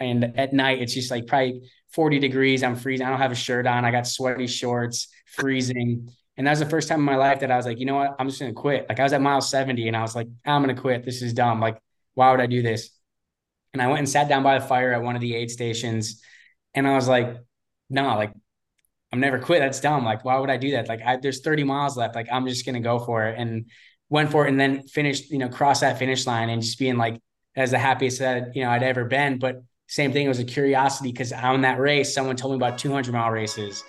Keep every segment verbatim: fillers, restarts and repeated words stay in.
And at night, it's just like probably forty degrees. I'm freezing. I don't have a shirt on. I got sweaty shorts, freezing. And that was the first time in my life that I was like, you know what? I'm just going to quit. Like I was at mile seventy and I was like, I'm going to quit. This is dumb. Like, why would I do this? And I went and sat down by the fire at one of the aid stations. And I was like, no, like I'm never quit. That's dumb. Like, why would I do that? Like I, there's thirty miles left. Like, I'm just going to go for it. And went for it and then finished, you know, crossed that finish line and just being like, as the happiest that, you know, I'd ever been. But same thing, it was a curiosity because on that race, someone told me about two hundred mile races.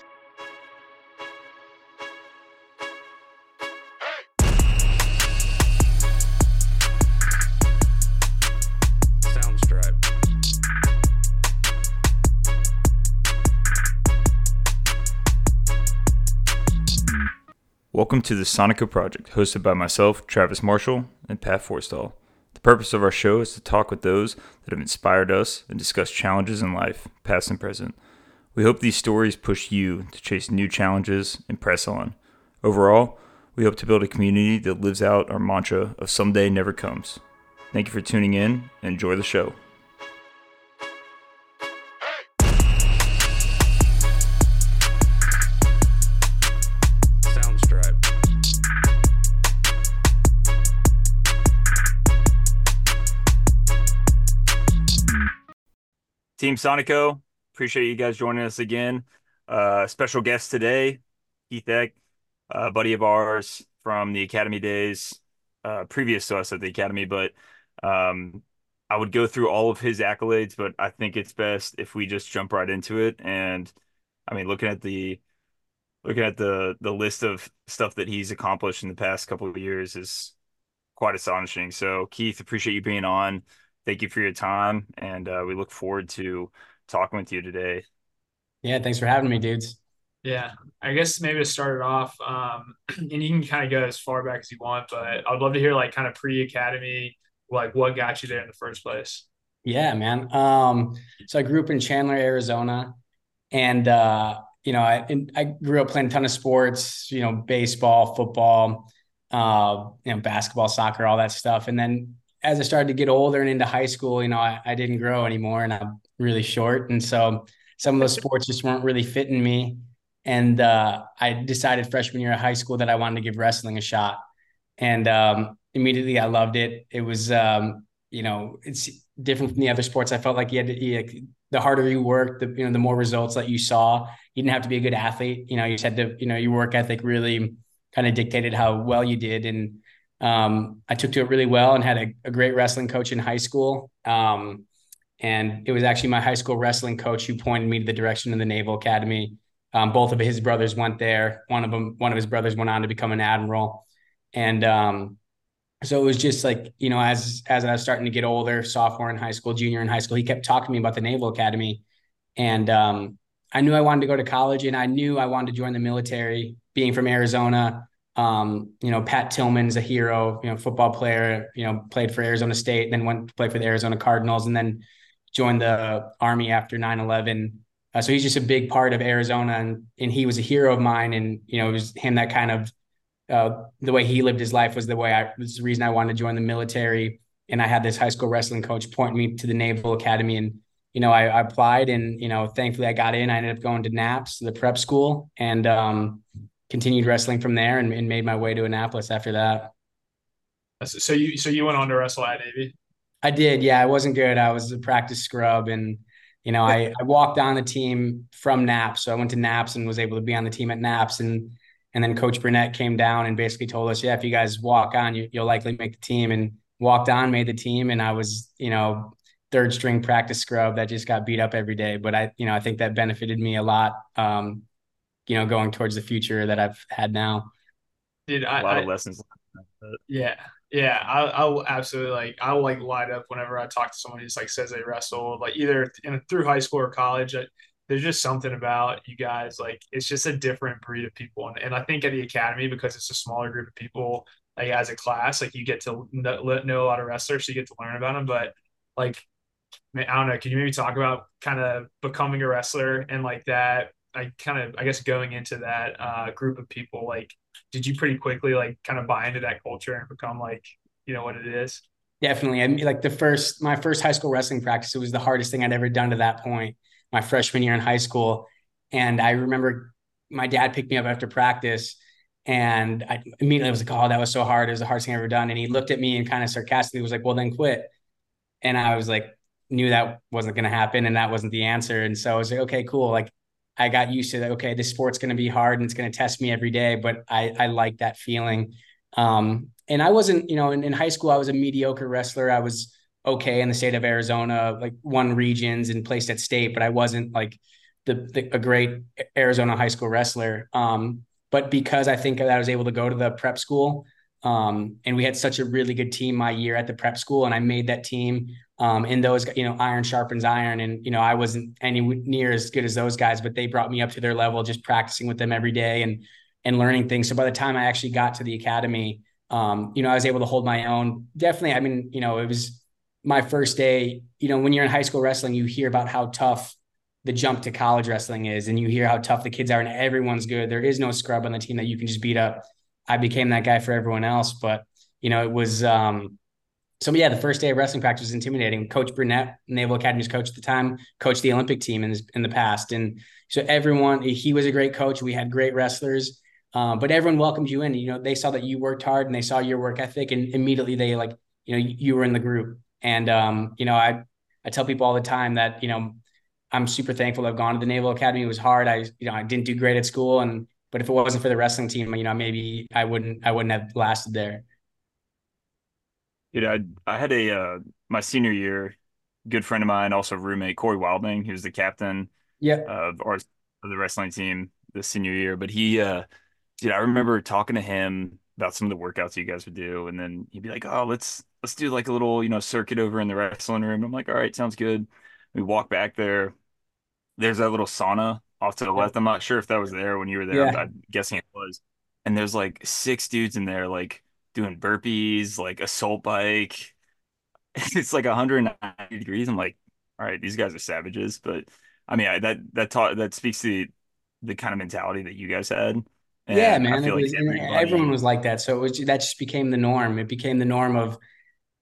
Welcome to the Sonica Project, hosted by myself, Travis Marshall, and Pat Forstall. The purpose of our show is to talk with those that have inspired us and discuss challenges in life, past and present. We hope these stories push you to chase new challenges and press on. Overall, we hope to build a community that lives out our mantra of someday never comes. Thank you for tuning in and enjoy the show. Team Sonico, appreciate you guys joining us again. Uh, special guest today, Keith Eckert, a buddy of ours from the Academy days, uh, previous to us at the Academy. But um, I would go through all of his accolades, but I think it's best if we just jump right into it. And I mean, looking at the looking at the the list of stuff that he's accomplished in the past couple of years is quite astonishing. So, Keith, appreciate you being on. Thank you for your time, and uh, we look forward to talking with you today. Yeah, thanks for having me, dudes. Yeah, I guess maybe to start it off, um, and you can kind of go as far back as you want, but I'd love to hear like kind of pre-academy, like what got you there in the first place. Yeah, man. Um, so I grew up in Chandler, Arizona, and uh, you know, I I grew up playing a ton of sports, you know, baseball, football, uh, you know, basketball, soccer, all that stuff, and then as I started to get older and into high school, you know, I, I didn't grow anymore and I'm really short. And so some of those sports just weren't really fitting me. And uh, I decided freshman year of high school that I wanted to give wrestling a shot. And um, immediately I loved it. It was, um, you know, it's different from the other sports. I felt like you had to, you, the harder you worked, the, you know, the more results that you saw. You didn't have to be a good athlete. You know, you just had to, you know, your work ethic really kind of dictated how well you did. And Um, I took to it really well and had a, a great wrestling coach in high school. Um, and it was actually my high school wrestling coach who pointed me to the direction of the Naval Academy. Um, both of his brothers went there. One of them, one of his brothers went on to become an admiral. And, um, so it was just like, you know, as, as I was starting to get older, sophomore in high school, junior in high school, he kept talking to me about the Naval Academy. And, um, I knew I wanted to go to college and I knew I wanted to join the military, being from Arizona. Um, you know, Pat Tillman's a hero, you know, football player, you know, played for Arizona State, then went to play for the Arizona Cardinals and then joined the Army after nine eleven. Uh, so he's just a big part of Arizona and, and he was a hero of mine. And, you know, it was him that kind of, uh, the way he lived his life was the way I was the reason I wanted to join the military. And I had this high school wrestling coach point me to the Naval Academy and, you know, I, I applied and, you know, thankfully I got in. I ended up going to NAPS, the prep school, and, um, continued wrestling from there and, and made my way to Annapolis after that. So you, so you went on to wrestle at Navy? I did. Yeah, I wasn't good. I was a practice scrub and, you know, I, I walked on the team from NAPS. So I went to NAPS and was able to be on the team at NAPS. And, and then Coach Burnett came down and basically told us, yeah, if you guys walk on, you, you'll likely make the team, and walked on, made the team. And I was, you know, third string practice scrub that just got beat up every day. But I, you know, I think that benefited me a lot. Um, you know, going towards the future that I've had now. Dude, I, a lot I, of lessons. Yeah. Yeah. I, I will absolutely like, I'll like light up whenever I talk to someone who's like, says they wrestle, like either in, through high school or college. I, there's just something about you guys. Like, it's just a different breed of people. And, and I think at the Academy, because it's a smaller group of people, like as a class, like you get to know, know a lot of wrestlers, so you get to learn about them. But like, I don't know, can you maybe talk about kind of becoming a wrestler and like that, I kind of, I guess going into that uh, group of people, like, did you pretty quickly, like kind of buy into that culture and become like, you know, what it is? Definitely. I mean, like the first, my first high school wrestling practice, it was the hardest thing I'd ever done to that point, my freshman year in high school. And I remember my dad picked me up after practice and I immediately was like, oh, that was so hard. It was the hardest thing I've ever done. And he looked at me and kind of sarcastically was like, well, then quit. And I was like, knew that wasn't going to happen. And that wasn't the answer. And so I was like, okay, cool. Like I got used to that. Okay, this sport's going to be hard and it's going to test me every day. But I, I like that feeling. Um, and I wasn't, you know, in, in high school, I was a mediocre wrestler. I was okay in the state of Arizona, like won regions and placed at state, but I wasn't like the, the a great Arizona high school wrestler. Um, but because I think that I was able to go to the prep school, um, and we had such a really good team my year at the prep school, and I made that team. Um, and those, you know, iron sharpens iron. And, you know, I wasn't anywhere near as good as those guys, but they brought me up to their level, just practicing with them every day and, and learning things. So by the time I actually got to the academy, um, you know, I was able to hold my own. Definitely. I mean, you know, it was my first day, you know, when you're in high school wrestling, you hear about how tough the jump to college wrestling is. And you hear how tough the kids are and everyone's good. There is no scrub on the team that you can just beat up. I became that guy for everyone else, but you know, it was, um, so yeah, the first day of wrestling practice was intimidating. Coach Burnett, Naval Academy's coach at the time, coached the Olympic team in, in the past. And so everyone, he was a great coach. We had great wrestlers, um, but everyone welcomed you in. You know, they saw that you worked hard and they saw your work ethic, and immediately they like, you know, you, you were in the group. And, um, you know, I, I tell people all the time that, you know, I'm super thankful I've gone to the Naval Academy. It was hard. I, you know, I didn't do great at school. And, but if it wasn't for the wrestling team, you know, maybe I wouldn't, I wouldn't have lasted there. You know, I, I had a, uh, my senior year, good friend of mine, also roommate, Corey Wilding. He was the captain yeah. of, our, of the wrestling team this senior year. But he, uh, you know, I remember talking to him about some of the workouts you guys would do. And then he'd be like, oh, let's, let's do like a little, you know, circuit over in the wrestling room. And I'm like, all right, sounds good. We walk back there. There's that little sauna off to the left. I'm not sure if that was there when you were there. Yeah. I'm, I'm guessing it was. And there's like six dudes in there, like, doing burpees, like assault bike. It's like one hundred ninety degrees. I'm like, all right, these guys are savages. But I mean, I, that that taught that speaks to the, the kind of mentality that you guys had. And yeah, man. I feel was, like everybody... Everyone was like that, so it was that just became the norm. It became the norm of,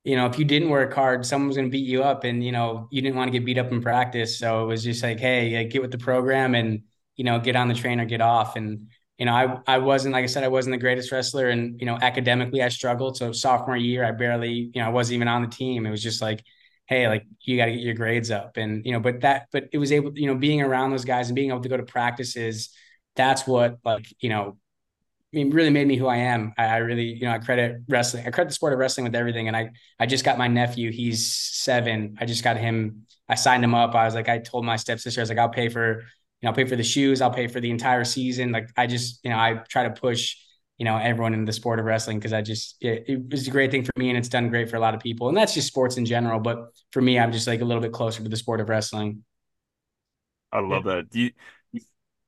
you know, if you didn't work hard, someone was going to beat you up, and you know, you didn't want to get beat up in practice. So it was just like, hey, get with the program, and you know, get on the train or get off. And you know, I, I wasn't, like I said, I wasn't the greatest wrestler, and, you know, academically I struggled. So sophomore year, I barely, you know, I wasn't even on the team. It was just like, hey, like you got to get your grades up. And, you know, but that, but it was able, you know, being around those guys and being able to go to practices, that's what like, you know, I mean, really made me who I am. I, I really, you know, I credit wrestling. I credit the sport of wrestling with everything. And I, I just got my nephew, he's seven. I just got him. I signed him up. I was like, I told my stepsister, I was like, I'll pay for You know, I'll pay for the shoes. I'll pay for the entire season. Like I just, you know, I try to push, you know, everyone in the sport of wrestling. Cause I just, it, it was a great thing for me and it's done great for a lot of people. And that's just sports in general. But for me, I'm just like a little bit closer to the sport of wrestling. I love yeah. that. Do you,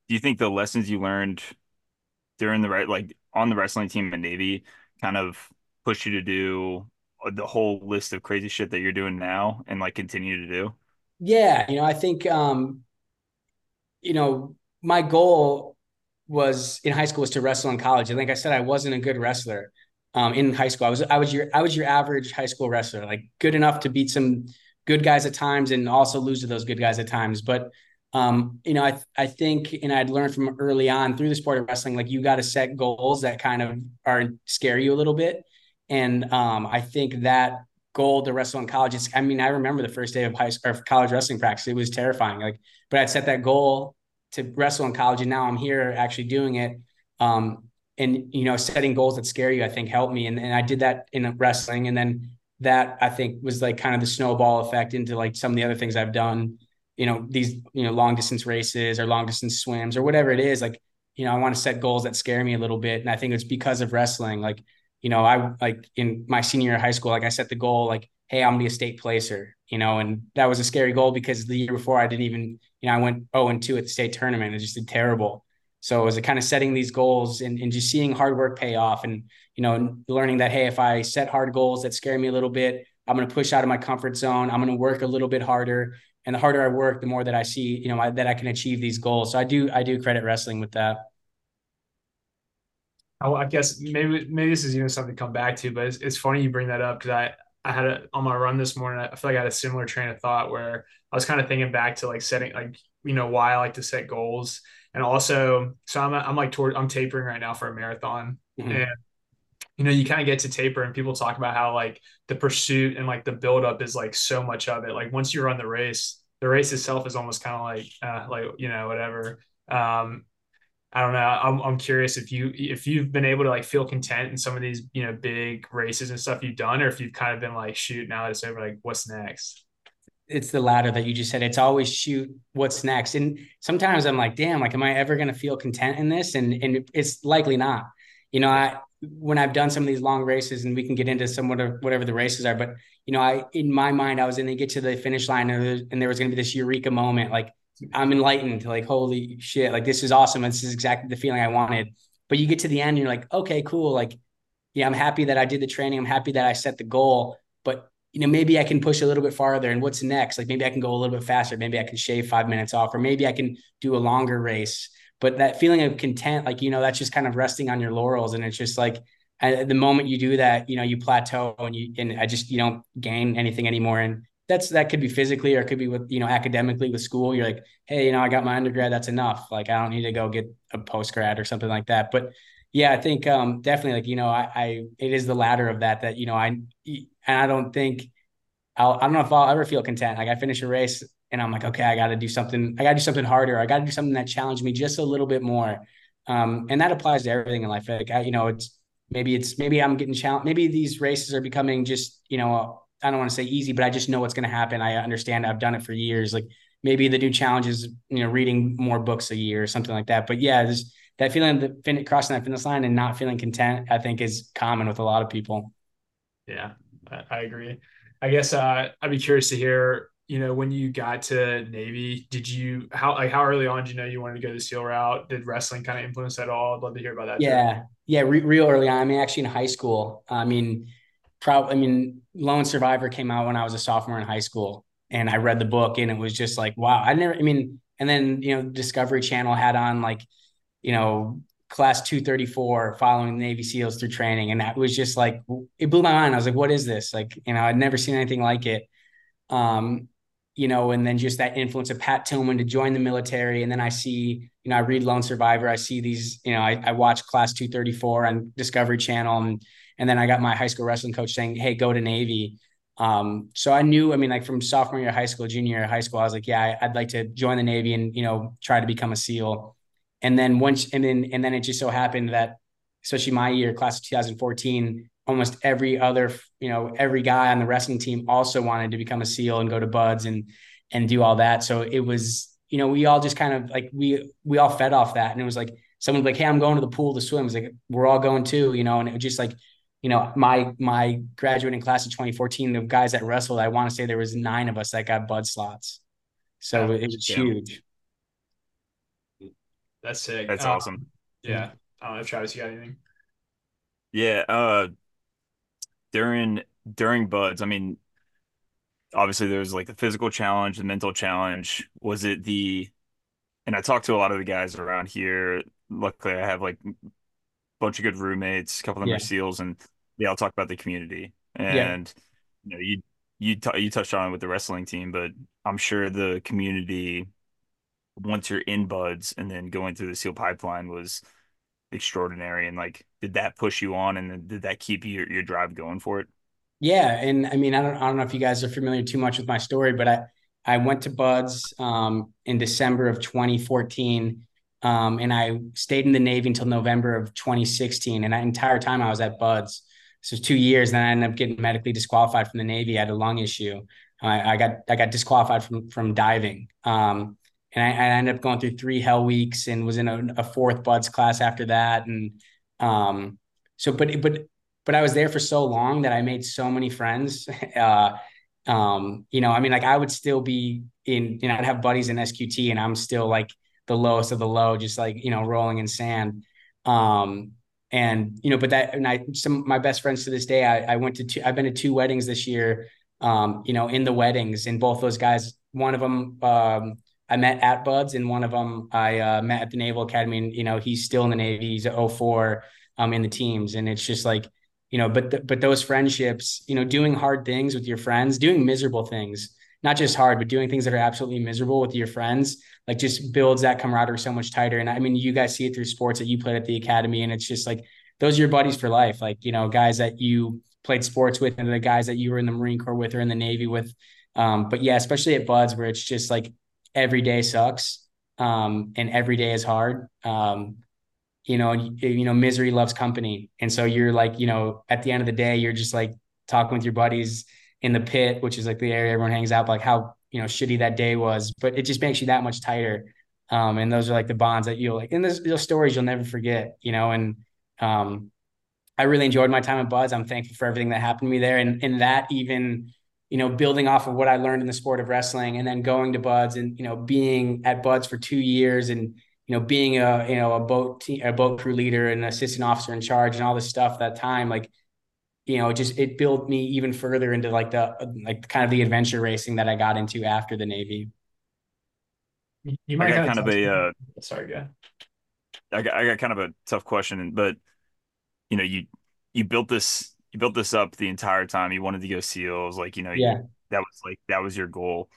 do you think the lessons you learned during the right, like on the wrestling team in Navy kind of pushed you to do the whole list of crazy shit that you're doing now and like continue to do? Yeah. You know, I think, um, you know, my goal was in high school was to wrestle in college. And like I said, I wasn't a good wrestler um, in high school. I was, I was your, I was your average high school wrestler, like good enough to beat some good guys at times and also lose to those good guys at times. But um, you know, I, I think, and I'd learned from early on through the sport of wrestling, like you got to set goals that kind of are scare you a little bit. And um, I think that goal to wrestle in college. It's, I mean, I remember the first day of high school or college wrestling practice. It was terrifying. Like, but I'd set that goal to wrestle in college, and now I'm here actually doing it. Um, and you know, setting goals that scare you, I think, helped me. And, and I did that in wrestling, and then that I think was like kind of the snowball effect into like some of the other things I've done. You know, these you know long distance races or long distance swims or whatever it is. Like, you know, I want to set goals that scare me a little bit, and I think it's because of wrestling. Like. You know, I like in my senior year of high school, like I set the goal, like, hey, I'm going to be a state placer, you know, and that was a scary goal because the year before I didn't even, you know, I went oh and two at the state tournament. It just did terrible. So it was a kind of setting these goals and, and just seeing hard work pay off and, you know, learning that, hey, if I set hard goals that scare me a little bit, I'm going to push out of my comfort zone. I'm going to work a little bit harder. And the harder I work, the more that I see, you know, I, that I can achieve these goals. So I do, I do credit wrestling with that. I guess maybe maybe this is even something to come back to, but it's, it's funny you bring that up because I, I had a, on my run this morning, I feel like I had a similar train of thought where I was kind of thinking back to like setting, like, you know, why I like to set goals. And also, so I'm, I'm like toward, I'm tapering right now for a marathon. Mm-hmm. And, you know, you kind of get to taper and people talk about how like the pursuit and like the buildup is like so much of it. Like once you run the race, the race itself is almost kind of like, uh, like, you know, whatever. Um, I don't know. I'm I'm curious if you, if you've been able to like feel content in some of these, you know, big races and stuff you've done, or if you've kind of been like, shoot, now it's over, like what's next? It's the latter that you just said. It's always shoot, what's next? And sometimes I'm like, damn, like, am I ever going to feel content in this? And, and it's likely not, you know, I, when I've done some of these long races, and we can get into some of whatever the races are, but you know, I, in my mind, I was in, they get to the finish line and there was going to be this eureka moment. Like, I'm enlightened, like, holy shit, like, this is awesome. This is exactly the feeling I wanted. But you get to the end and you're like, okay, cool. Like, yeah, I'm happy that I did the training. I'm happy that I set the goal, but you know, maybe I can push a little bit farther. And what's next? Like, maybe I can go a little bit faster. Maybe I can shave five minutes off, or maybe I can do a longer race. But that feeling of content, like, you know, that's just kind of resting on your laurels. And it's just like, at the moment you do that, you know, you plateau and you, and I just, you don't gain anything anymore. And that's, that could be physically, or it could be with, you know, academically with school. You're like, hey, you know, I got my undergrad, that's enough. Like, I don't need to go get a postgrad or something like that. But yeah, I think um, definitely like, you know, I, I, it is the latter of that, that, you know, I, and I don't think I'll, I don't know if I'll ever feel content. Like I finish a race and I'm like, okay, I got to do something. I got to do something harder. I got to do something that challenged me just a little bit more. Um, and that applies to everything in life. Like, I, you know, it's, maybe it's, maybe I'm getting challenged. Maybe these races are becoming just, you know, a, I don't want to say easy, but I just know what's going to happen. I understand. I've done it for years. Like maybe the new challenge is, you know, reading more books a year or something like that. But yeah, there's that feeling of the, crossing that finish line and not feeling content, I think is common with a lot of people. Yeah, I agree. I guess uh, I'd be curious to hear, you know, when you got to Navy, did you, how, like how early on, did you know you wanted to go the SEAL route? Did wrestling kind of influence that at all? I'd love to hear about that. Yeah. Too. Yeah. Re- real early on. I mean, actually in high school, I mean, probably, I mean, Lone Survivor came out when I was a sophomore in high school, and I read the book and it was just like, wow, I never, I mean, and then, you know, Discovery Channel had on like, you know, Class two thirty-four following Navy SEALs through training. And that was just like, it blew my mind. I was like, what is this? Like, you know, I'd never seen anything like it. Um, you know, and then just that influence of Pat Tillman to join the military. And then I see, you know, I read Lone Survivor. I see these, you know, I, I watch Class two thirty-four on Discovery Channel. And, and then I got my high school wrestling coach saying, hey, go to Navy. Um, so I knew, I mean, like from sophomore year of high school, junior year of high school, I was like, yeah, I'd like to join the Navy and, you know, try to become a SEAL. And then once, and then, and then it just so happened that, especially my year, class of two thousand fourteen, almost every other, you know, every guy on the wrestling team also wanted to become a SEAL and go to B U D S and, and do all that. So it was, you know, we all just kind of like, we, we all fed off that. And it was like, someone was like, hey, I'm going to the pool to swim. It's like, we're all going too, you know? And it was just like, you know, my, my graduating class of twenty fourteen, the guys that wrestled, I want to say there was nine of us that got B U D slots. So yeah, it was yeah. huge. That's sick. That's uh, awesome. Yeah. I don't know if Travis, you got anything? Yeah. Uh, During during B U D S, I mean, obviously there was like the physical challenge, the mental challenge. Was it the, and I talked to a lot of the guys around here. Luckily, I have like a bunch of good roommates, a couple of them yeah. are SEALs, and they all talk about the community. And yeah. you know, you you t- you touched on it with the wrestling team, but I'm sure the community once you're in B U D S and then going through the SEAL pipeline was extraordinary. And like, did that push you on, and did that keep your, your drive going for it? Yeah. And I mean, I don't, I don't know if you guys are familiar too much with my story, but I, I went to B U D S um, in December of twenty fourteen. Um, and I stayed in the Navy until November of twenty sixteen. And that entire time I was at B U D S. So two years, then I ended up getting medically disqualified from the Navy. I had a lung issue. I, I got, I got disqualified from, from diving. Um, and I, I ended up going through three hell weeks and was in a, a fourth B U D S class after that. And, Um, so, but, but, but I was there for so long that I made so many friends, uh, um, you know, I mean, like I would still be in, you know, I'd have buddies in S Q T and I'm still like the lowest of the low, just like, you know, rolling in sand. Um, and, you know, but that, and I, some of my best friends to this day, I, I went to two, I've been to two weddings this year, um, you know, in the weddings, and both those guys, one of them, um, I met at B U D S, and one of them I uh, met at the Naval Academy, and, you know, he's still in the Navy. He's at oh four um, in the teams. And it's just like, you know, but, the, but those friendships, you know, doing hard things with your friends, doing miserable things, not just hard, but doing things that are absolutely miserable with your friends, like just builds that camaraderie so much tighter. And I mean, you guys see it through sports that you played at the academy, and it's just like, those are your buddies for life. Like, you know, guys that you played sports with and the guys that you were in the Marine Corps with or in the Navy with. Um, but yeah, especially at B U D S, where it's just like every day sucks, um, and every day is hard. Um, you know, you, you know, misery loves company. And so you're like, you know, at the end of the day, you're just like talking with your buddies in the pit, which is like the area everyone hangs out, like how, you know, shitty that day was, but it just makes you that much tighter. Um, and those are like the bonds that you'll like, and those, those stories you'll never forget, you know, and, um, I really enjoyed my time at B U D S. I'm thankful for everything that happened to me there. And, and that even, you know, building off of what I learned in the sport of wrestling and then going to B U D S and, you know, being at B U D S for two years and, you know, being a, you know, a boat team, a boat crew leader and assistant officer in charge and all this stuff that time, like, you know, just, it built me even further into like the, like kind of the adventure racing that I got into after the Navy. You might have kind of a, uh, sorry, go ahead. I got, I got kind of a tough question, but you know, you, you built this, you built this up the entire time. You wanted to go SEALs, like, you know, yeah. you, that was like, that was your goal.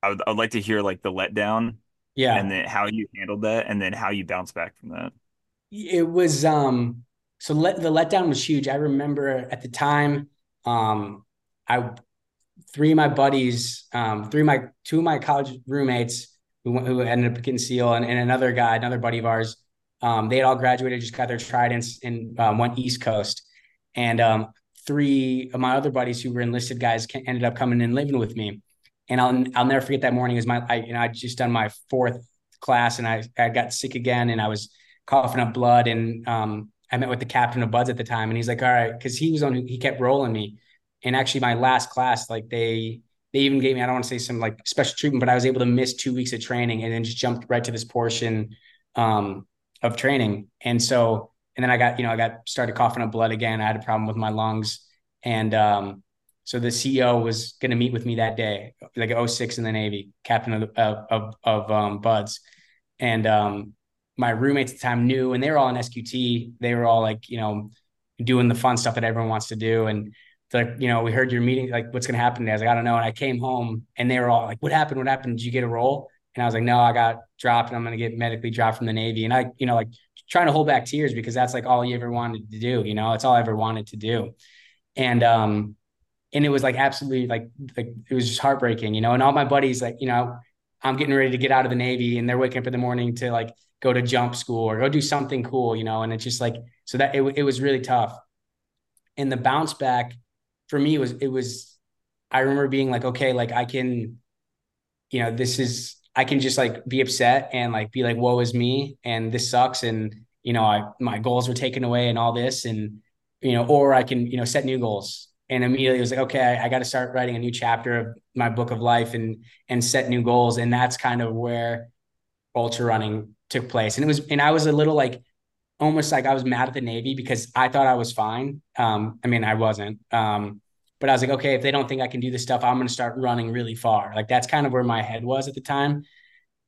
I would, I'd like to hear like the letdown. Yeah. And then how you handled that and then how you bounced back from that. It was, um, so let, the letdown was huge. I remember at the time, um, I, three of my buddies, um, three of my, two of my college roommates who, who ended up getting SEAL and, and another guy, another buddy of ours, Um, they had all graduated, just got their tridents and um, went East Coast. And um, three of my other buddies who were enlisted guys ended up coming and living with me. And I'll I'll never forget that morning. It was my I you know I just done my fourth class and I I got sick again and I was coughing up blood and um, I met with the captain of B U D S at the time and he's like, all right, because he was on he kept rolling me. And actually, my last class, like they they even gave me I don't want to say some like special treatment, but I was able to miss two weeks of training and then just jumped right to this portion. Um, of training. And so, and then I got, you know, I got started coughing up blood again. I had a problem with my lungs. And, um, so the C E O was going to meet with me that day, like oh six in the Navy, captain of, of, of, um, B U D S. And, um, my roommates at the time knew, and they were all in S Q T. They were all like, you know, doing the fun stuff that everyone wants to do. And like, you know, we heard your meeting, like what's going to happen today? I was like, I don't know. And I came home and they were all like, what happened? What happened? Did you get a roll? And I was like, no, I got dropped and I'm going to get medically dropped from the Navy. And I, you know, like trying to hold back tears because that's like all you ever wanted to do. You know, it's all I ever wanted to do. And, um, and it was like, absolutely like, like it was just heartbreaking, you know, and all my buddies, like, you know, I'm getting ready to get out of the Navy and they're waking up in the morning to like go to jump school or go do something cool, you know? And it's just like, so that it, it was really tough. And the bounce back for me was, it was, I remember being like, okay, like I can, you know, this is, I can just like be upset and like be like, woe is me. And this sucks. And, you know, I, my goals were taken away and all this and, you know, or I can, you know, set new goals. And immediately it was like, okay, I, I got to start writing a new chapter of my book of life and, and set new goals. And that's kind of where ultra running took place. And it was, and I was a little like, almost like I was mad at the Navy because I thought I was fine. Um, I mean, I wasn't, um, but I was like, okay, if they don't think I can do this stuff, I'm going to start running really far. Like that's kind of where my head was at the time.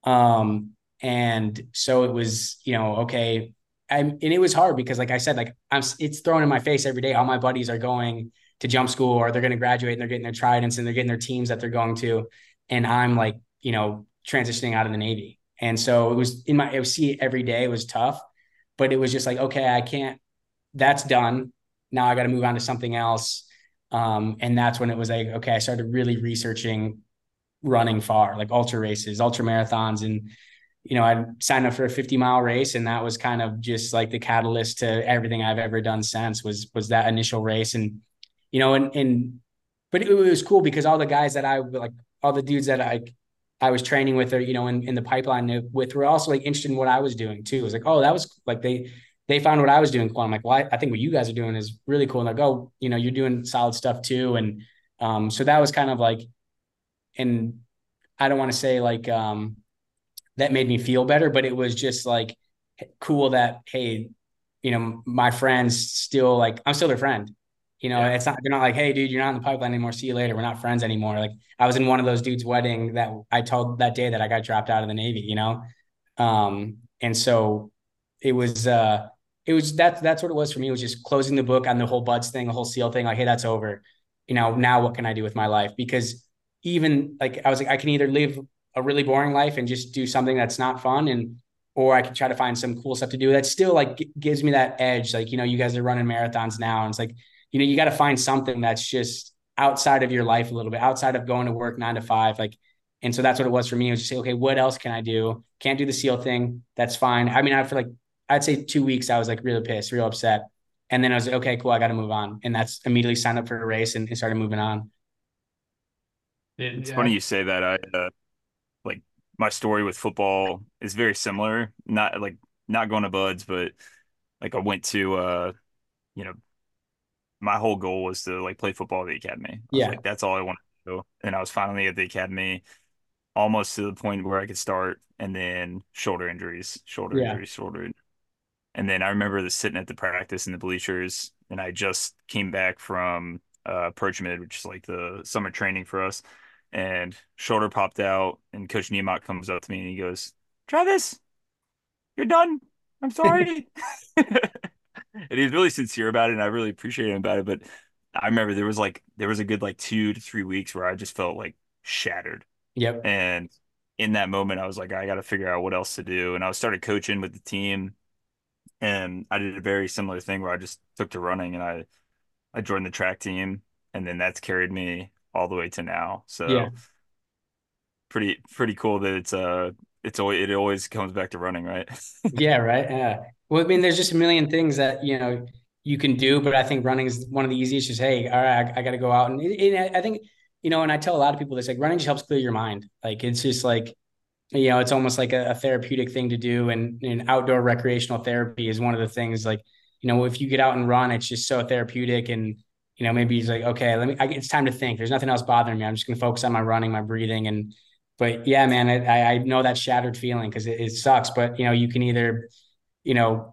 Um, and so it was, you know, okay. I'm, and it was hard because like I said, like I'm, it's thrown in my face every day. All my buddies are going to jump school or they're going to graduate and they're getting their tridents and they're getting their teams that they're going to. And I'm like, you know, transitioning out of the Navy. And so it was in my, I would see it every day. It was tough, but it was just like, okay, I can't, that's done. Now I got to move on to something else. Um, and that's when it was like, okay, I started really researching running far, like ultra races, ultra marathons. And, you know, I signed up for a fifty mile race and that was kind of just like the catalyst to everything I've ever done since was, was that initial race. And, you know, and, and, but it, it was cool because all the guys that I like, all the dudes that I, I was training with, or, you know, in, in the pipeline with were also like interested in what I was doing too. It was like, oh, that was like, they, they found what I was doing cool. I'm like, well, I, I think what you guys are doing is really cool. And like, oh, you know, you're doing solid stuff too. And, um, so that was kind of like, and I don't want to say like, um, that made me feel better, but it was just like, cool that, hey, you know, my friends still like, I'm still their friend, you know, yeah. It's not, they're not like, hey dude, you're not in the pipeline anymore. See you later. We're not friends anymore. Like I was in one of those dudes' wedding that I told that day that I got dropped out of the Navy, you know? Um, and so it was, uh, it was, that's, that's what it was for me. It was just closing the book on the whole B U D S thing, the whole SEAL thing. Like, hey, that's over. You know, now what can I do with my life? Because even like, I was like, I can either live a really boring life and just do something that's not fun, and, or I could try to find some cool stuff to do that still like g- gives me that edge. Like, you know, you guys are running marathons now, and it's like, you know, you got to find something that's just outside of your life a little bit, outside of going to work nine to five. Like, and so that's what it was for me. It was just say, okay, what else can I do? Can't do the SEAL thing. That's fine. I mean, I for like, I'd say two weeks, I was like really pissed, real upset. And then I was like, okay, cool, I got to move on. And that's immediately signed up for a race and, and started moving on. It's yeah. funny you say that. I, uh, like my story with football is very similar, not like not going to B U D S, but like I went to, uh, you know, my whole goal was to like play football at the academy. I yeah. was like, that's all I wanted to do. And I was finally at the academy, almost to the point where I could start, and then shoulder injuries, shoulder yeah. injuries, shoulder injuries. And then I remember this sitting at the practice in the bleachers, and I just came back from uh, Perchmid, which is like the summer training for us, and shoulder popped out, and Coach Niemot comes up to me and he goes, Travis, you're done. I'm sorry. And he was really sincere about it, and I really appreciated him about it. But I remember there was like, there was a good like two to three weeks where I just felt like shattered. Yep. And in that moment, I was like, I got to figure out what else to do. And I started coaching with the team. And I did a very similar thing where I just took to running, and I, I joined the track team, and then that's carried me all the way to now. So yeah. pretty, pretty cool that it's, uh, it's always, it always comes back to running, right? yeah. Right. Yeah. Well, I mean, there's just a million things that, you know, you can do, but I think running is one of the easiest. Just, hey, all right, I, I got to go out. And, and I think, you know, and I tell a lot of people this, like running just helps clear your mind. Like, it's just like, you know, it's almost like a, a therapeutic thing to do. And, and outdoor recreational therapy is one of the things, like, you know, if you get out and run, it's just so therapeutic. And, you know, maybe it's like, okay, let me, I, it's time to think. There's nothing else bothering me. I'm just going to focus on my running, my breathing. And, but yeah, man, I, I know that shattered feeling, because it, it sucks, but you know, you can either, you know,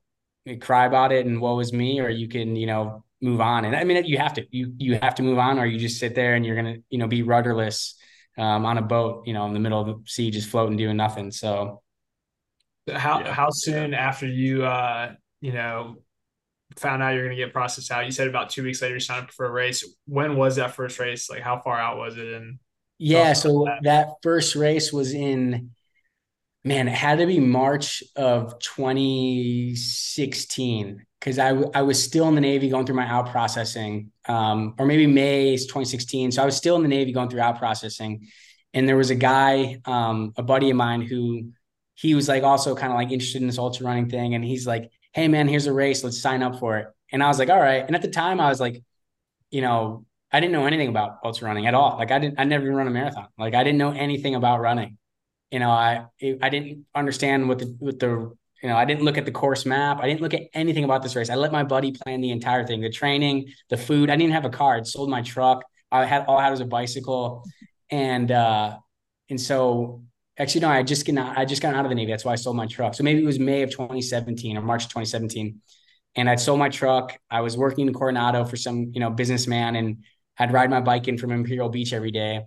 cry about it and woe is me, or you can, you know, move on. And I mean, you have to, you, you have to move on, or you just sit there and you're going to, you know, be rudderless Um, on a boat, you know, in the middle of the sea, just floating, doing nothing. So how, yeah. how soon after you, uh, you know, found out you're going to get processed out, you said about two weeks later, you signed up for a race. When was that first race? Like, how far out was it? And yeah. So that? that first race was in, man, it had to be March of twenty sixteen. Cause I, w- I was still in the Navy going through my out processing, um, or maybe May twenty sixteen. So I was still in the Navy going through out processing. And there was a guy, um, a buddy of mine, who he was like, also kind of like interested in this ultra running thing. And he's like, hey man, here's a race, let's sign up for it. And I was like, all right. And at the time I was like, you know, I didn't know anything about ultra running at all. Like I didn't, I never even run a marathon. Like I didn't know anything about running. You know, I, I didn't understand what the, what the, you know, I didn't look at the course map. I didn't look at anything about this race. I let my buddy plan the entire thing, the training, the food. I didn't have a car. I sold my truck. I had all I had was a bicycle. And, uh, and so actually, no, I just got out, I just got out of the Navy. That's why I sold my truck. So maybe it was May of twenty seventeen or March, of twenty seventeen. And I'd sold my truck. I was working in Coronado for some, you know, businessman, and I'd ride my bike in from Imperial Beach every day.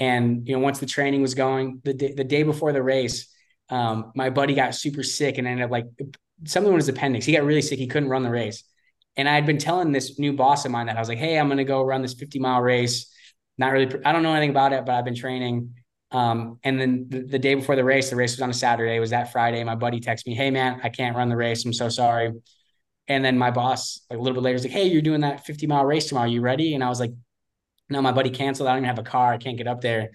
And, you know, once the training was going, the day, the day before the race, Um, my buddy got super sick and ended up like something with his appendix. He got really sick. He couldn't run the race. And I had been telling this new boss of mine that I was like, hey, I'm going to go run this fifty mile race. Not really, I don't know anything about it, but I've been training. Um, and then the, the day before the race, the race was on a Saturday. It was that Friday. My buddy texted me, hey man, I can't run the race. I'm so sorry. And then my boss, like a little bit later, was like, hey, you're doing that fifty mile race tomorrow. You ready? And I was like, no, my buddy canceled. I don't even have a car. I can't get up there.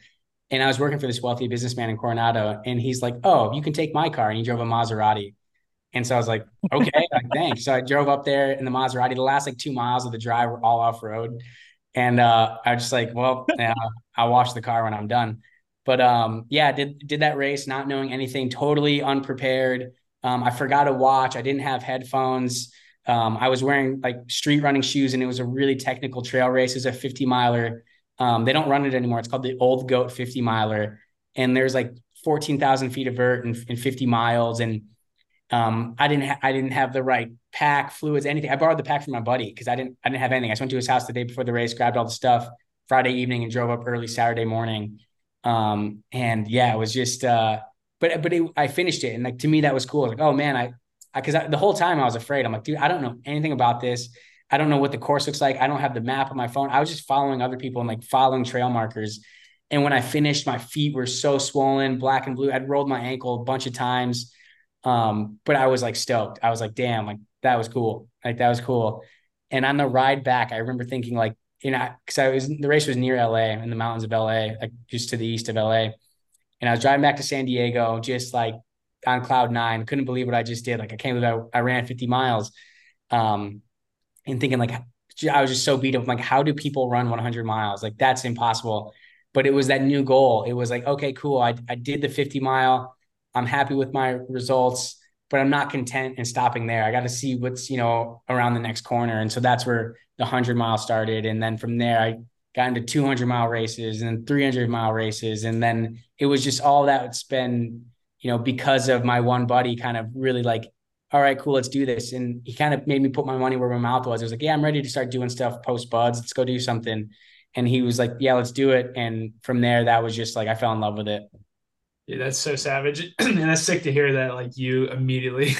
And I was working for this wealthy businessman in Coronado, and he's like, oh, you can take my car. And he drove a Maserati. And so I was like, okay, like, thanks. So I drove up there in the Maserati. The last like two miles of the drive were all off road. And uh, I was just like, well, yeah, I'll wash the car when I'm done. But um, yeah, did, did that race, not knowing anything, totally unprepared. Um, I forgot a watch. I didn't have headphones. Um, I was wearing like street running shoes, and it was a really technical trail race. It was a fifty miler. Um, they don't run it anymore. It's called the Old Goat fifty miler. And there's like fourteen thousand feet of vert and, and fifty miles. And, um, I didn't, ha- I didn't have the right pack, fluids, anything. I borrowed the pack from my buddy, cause I didn't, I didn't have anything. I just went to his house the day before the race, grabbed all the stuff Friday evening, and drove up early Saturday morning. Um, and yeah, it was just, uh, but, but it, I finished it. And like, to me, that was cool. Was like, oh man, I, because the whole time I was afraid. I'm like, dude, I don't know anything about this. I don't know what the course looks like. I don't have the map on my phone. I was just following other people and like following trail markers. And when I finished, my feet were so swollen, black and blue. I'd rolled my ankle a bunch of times. Um, but I was like stoked. I was like, damn, like that was cool. Like that was cool. And on the ride back, I remember thinking like, you know, cause I was, the race was near L A in the mountains of L A, like just to the east of L A. And I was driving back to San Diego, just like on cloud nine, couldn't believe what I just did. Like I can't believe I, I ran fifty miles. Um, and thinking like, I was just so beat up. Like, how do people run one hundred miles? Like that's impossible. But it was that new goal. It was like, okay, cool. I, I did the fifty mile. I'm happy with my results, but I'm not content in stopping there. I got to see what's, you know, around the next corner. And so that's where the one hundred mile started. And then from there, I got into two hundred mile races and three hundred mile races. And then it was just all that's been, you know, because of my one buddy kind of really like, all right, cool, let's do this. And he kind of made me put my money where my mouth was. I was like, yeah, I'm ready to start doing stuff post B U D S. Let's go do something. And he was like, yeah, let's do it. And from there, that was just like, I fell in love with it. Yeah, that's so savage. And that's sick to hear that, like, you immediately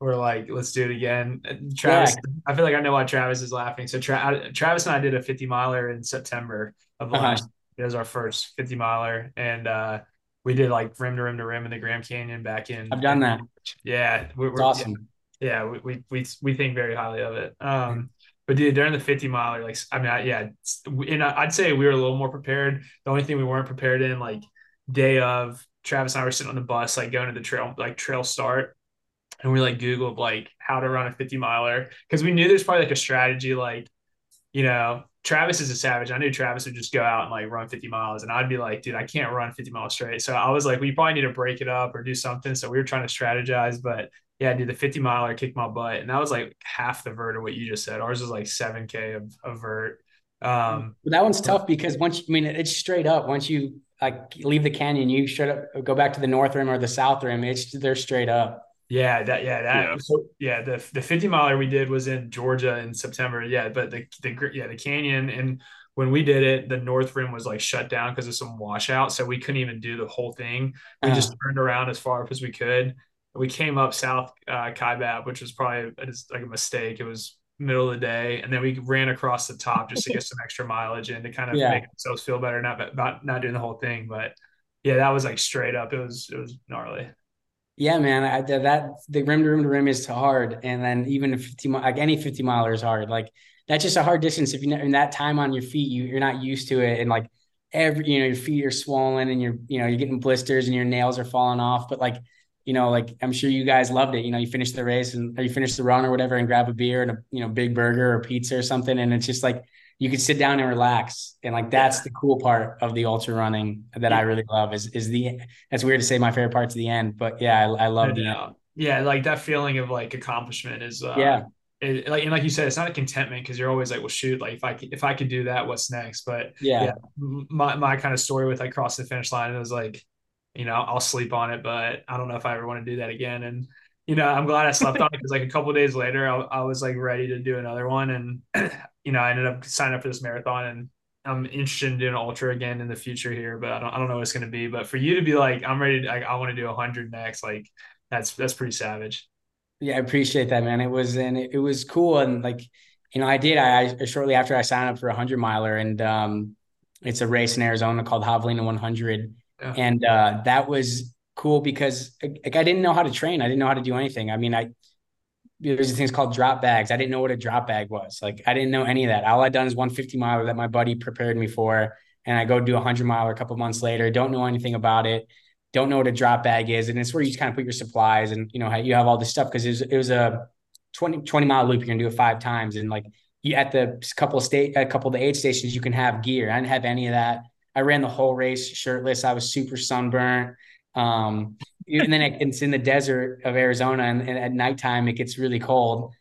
were like, let's do it again. And Travis, yeah. I feel like I know why Travis is laughing. So Tra- Travis and I did a fifty miler in September of last uh-huh. year. It was our first fifty miler. And uh, we did like rim to rim to rim in the Grand Canyon back in. I've done that. Yeah. We're, we're awesome. Yeah. We, we, we, we think very highly of it. Um, mm-hmm. But dude, during the fifty miler, like, I mean, I, yeah. And I, I'd say we were a little more prepared. The only thing we weren't prepared in, like, day of, Travis and I were sitting on the bus, like going to the trail, like trail start. And we like Googled like how to run a fifty miler. Cause we knew there's probably like a strategy, like, you know, Travis is a savage. I knew Travis would just go out and like run fifty miles. And I'd be like, dude, I can't run fifty miles straight. So I was like, we probably need to break it up or do something. So we were trying to strategize, but yeah, I did the fifty miler, kicked my butt. And that was like half the vert of what you just said. Ours was like seven K of, of vert. Um, that one's tough because once, I mean, it's straight up. Once you like leave the canyon, you straight up go back to the North Rim or the South Rim. It's they're straight up. Yeah. That, yeah. That, yeah. So, yeah the, the fifty miler we did was in Georgia in September. Yeah. But the, the, yeah, the canyon. And when we did it, the North Rim was like shut down because of some washout. So we couldn't even do the whole thing. We uh-huh. just turned around as far up as we could. We came up South uh, Kaibab, which was probably just like a mistake. It was middle of the day. And then we ran across the top just to get some extra mileage in to kind of yeah. make ourselves feel better, not about not doing the whole thing. But yeah, that was like straight up. It was, it was gnarly. Yeah, man. I, that the rim to rim to rim is hard. And then even fifty, like any fifty miler is hard. Like that's just a hard distance. If you in that time on your feet, you, you're not used to it. And like every, you know, your feet are swollen and you're, you know, you're getting blisters and your nails are falling off. But like, you know, like I'm sure you guys loved it. You know, you finish the race and or you finish the run or whatever and grab a beer and a, you know, big burger or pizza or something. And it's just like, you could sit down and relax. And like, that's the cool part of the ultra running that yeah. I really love is, is the, that's weird to say my favorite part's the end, but yeah, I, I love the end. Yeah. Like that feeling of like accomplishment is, uh, yeah. It, like, and like you said, it's not a contentment. Cause you're always like, well, shoot, like if I, if I could do that, what's next? But yeah, yeah my, my kind of story with like crossing the finish line, it was like, you know, I'll sleep on it, but I don't know if I ever want to do that again. And, you know, I'm glad I slept on it because like a couple of days later, I, I was like ready to do another one. And, you know, I ended up signing up for this marathon and I'm interested in doing an ultra again in the future here, but I don't, I don't know what it's going to be, but for you to be like, I'm ready to, like, I want to do a hundred next. Like that's, that's pretty savage. Yeah. I appreciate that, man. It was, and it, it was cool. And like, you know, I did, I, I shortly after I signed up for a hundred miler and um, it's a race in Arizona called Javelina one hundred. Yeah. And uh, that was cool because like, I didn't know how to train. I didn't know how to do anything. I mean, I, there's things called drop bags. I didn't know what a drop bag was. Like, I didn't know any of that. All I'd done is one fifty miler that my buddy prepared me for. And I go do a hundred miler a couple months later. Don't know anything about it. Don't know what a drop bag is. And it's where you just kind of put your supplies and, you know, you have all this stuff. Cause it was, it was a twenty mile loop. You're gonna do it five times. And like you at the couple of state, a couple of the aid stations, you can have gear. I didn't have any of that. I ran the whole race shirtless. I was super sunburnt. Um, and then it, it's in the desert of Arizona. And, and at nighttime, it gets really cold.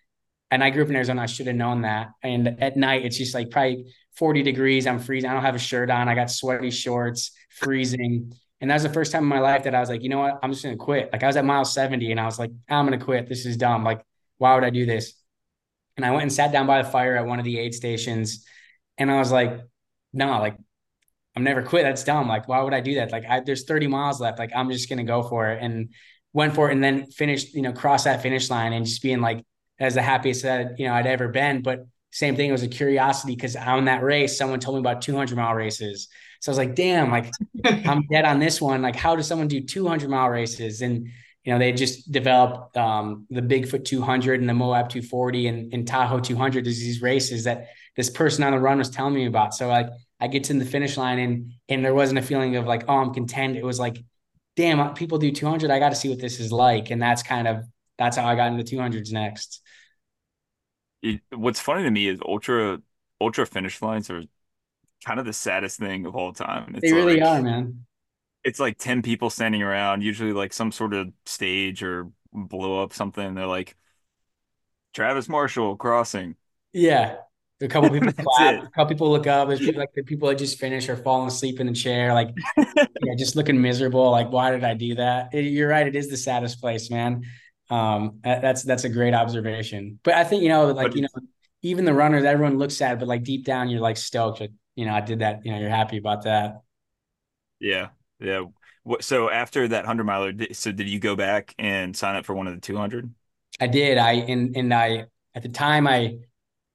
And I grew up in Arizona. I should have known that. And at night, it's just like probably forty degrees. I'm freezing. I don't have a shirt on. I got sweaty shorts, freezing. And that was the first time in my life that I was like, you know what? I'm just going to quit. Like I was at mile seventy and I was like, I'm going to quit. This is dumb. Like, why would I do this? And I went and sat down by the fire at one of the aid stations. And I was like, no, nah, like, I'm never quit. That's dumb. Like, why would I do that? Like I, there's thirty miles left. Like, I'm just going to go for it. And went for it and then finished, you know, crossed that finish line and just being like, as the happiest that, you know, I'd ever been. But same thing, it was a curiosity because on that race, someone told me about two hundred mile races. So I was like, damn, like I'm dead on this one. Like, how does someone do two hundred mile races? And, you know, they just developed um, the Bigfoot two hundred and the Moab two forty and, and Tahoe two hundred. There's these races that this person on the run was telling me about. So like I get to the finish line and, and there wasn't a feeling of like, oh, I'm content. It was like, damn, people do two hundred. I got to see what this is like. And that's kind of, that's how I got into two hundreds next. It, what's funny to me is ultra, ultra finish lines are kind of the saddest thing of all time. It's they really like, are, man. It's like ten people standing around, usually like some sort of stage or blow up something. And they're like, Travis Marshall crossing. Yeah. A couple people clap, it. A couple people look up. There's people, like the people that just finished or falling asleep in the chair, like yeah, just looking miserable. Like, why did I do that? It, you're right. It is the saddest place, man. Um, that, that's, that's a great observation. But I think, you know, like, but, you know, even the runners, everyone looks sad, but like deep down, you're like stoked. Like, you know, I did that. You know, you're happy about that. Yeah. Yeah. So after that hundred miler, so did you go back and sign up for one of the two hundred? I did. I, and, and I, at the time I,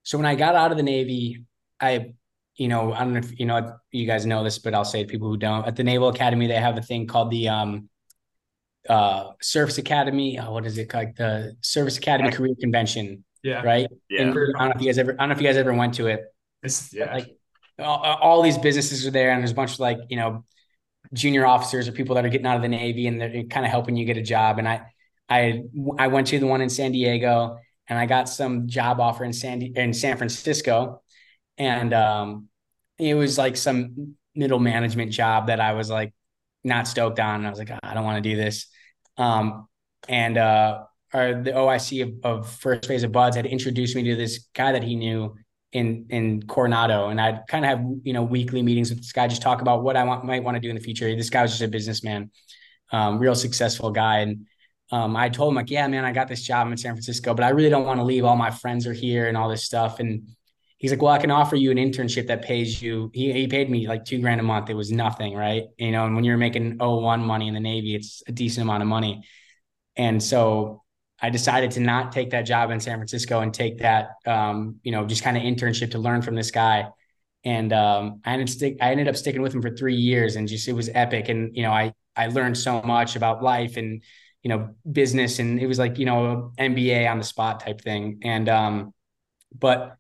so when I got out of the Navy, I, you know, I don't know if, you know, you guys know this, but I'll say to people who don't, at the Naval Academy, they have a thing called the, um, uh, Service Academy. Oh, what is it called? The Service Academy Career Convention. Yeah. Right. Yeah. And I don't know if you guys ever, I don't know if you guys ever went to it. It's yeah. Like all, all these businesses are there and there's a bunch of like, you know, junior officers or people that are getting out of the Navy and they're kind of helping you get a job. And I, I, I went to the one in San Diego. And I got some job offer in San, in San Francisco. And um, it was like some middle management job that I was like not stoked on. And I was like, oh, I don't want to do this. Um, and uh, our, the O I C of, of first phase of B U D S had introduced me to this guy that he knew in, in Coronado. And I'd kind of have, you know, weekly meetings with this guy, just talk about what I want, might want to do in the future. This guy was just a businessman, um, real successful guy. And Um, I told him like, yeah, man, I got this job in San Francisco, but I really don't want to leave. All my friends are here and all this stuff. And he's like, well, I can offer you an internship that pays you. He, he paid me like two grand a month. It was nothing. Right. You know, and when you're making oh one money in the Navy, it's a decent amount of money. And so I decided to not take that job in San Francisco and take that, um, you know, just kind of internship to learn from this guy. And um, I ended stick, I ended up sticking with him for three years and just, it was epic. And, you know, I, I learned so much about life and, you know, business. And it was like, you know, M B A on the spot type thing. And, um, but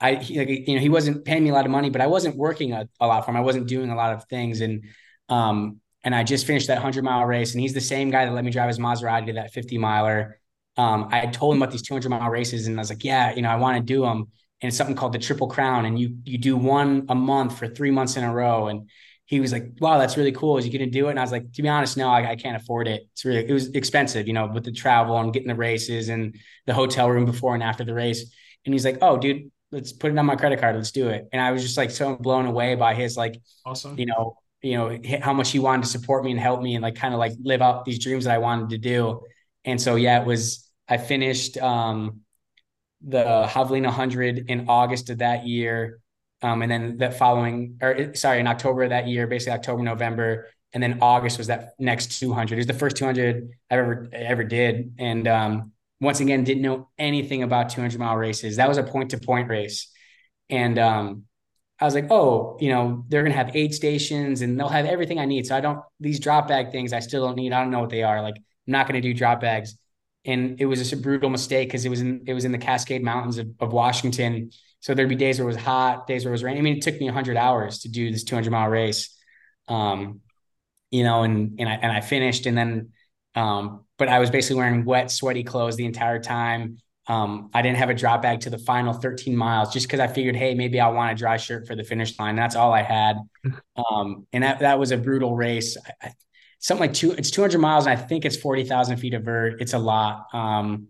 I, he, like, you know, he wasn't paying me a lot of money, but I wasn't working a, a lot for him. I wasn't doing a lot of things. And, um, and I just finished that hundred mile race and he's the same guy that let me drive his Maserati to that fifty miler. Um, I told him about these two hundred mile races and I was like, yeah, you know, I want to do them. And it's something called the Triple Crown. And you, you do one a month for three months in a row. And he was like, wow, that's really cool. Is you going to do it? And I was like, to be honest, no, I, I can't afford it. It's really, it was expensive, you know, with the travel and getting the races and the hotel room before and after the race. And he's like, oh dude, let's put it on my credit card. Let's do it. And I was just like, so blown away by his, like, awesome, you know, you know, how much he wanted to support me and help me and like, kind of like live out these dreams that I wanted to do. And so, yeah, it was, I finished um, the Javelina one hundred in August of that year. Um, and then that following, or sorry, in October of that year, basically October, November, and then August was that next two hundred. It was the first two hundred I've ever, ever did. And um, once again, didn't know anything about two hundred mile races. That was a point to point race. And um, I was like, oh, you know, they're going to have aid stations and they'll have everything I need. So I don't, these drop bag things I still don't need. I don't know what they are. Like, I'm not going to do drop bags. And it was just a brutal mistake because it was in, it was in the Cascade Mountains of, of Washington. So there'd be days where it was hot, days where it was raining. I mean, it took me one hundred hours to do this two hundred mile race, um, you know, and and I and I finished. And then, um, but I was basically wearing wet, sweaty clothes the entire time. Um, I didn't have a drop bag to the final thirteen miles just because I figured, hey, maybe I want a dry shirt for the finish line. That's all I had. Um, and that that was a brutal race. I, I, something like two, it's two hundred miles. And I think it's forty thousand feet of vert. It's a lot. Um,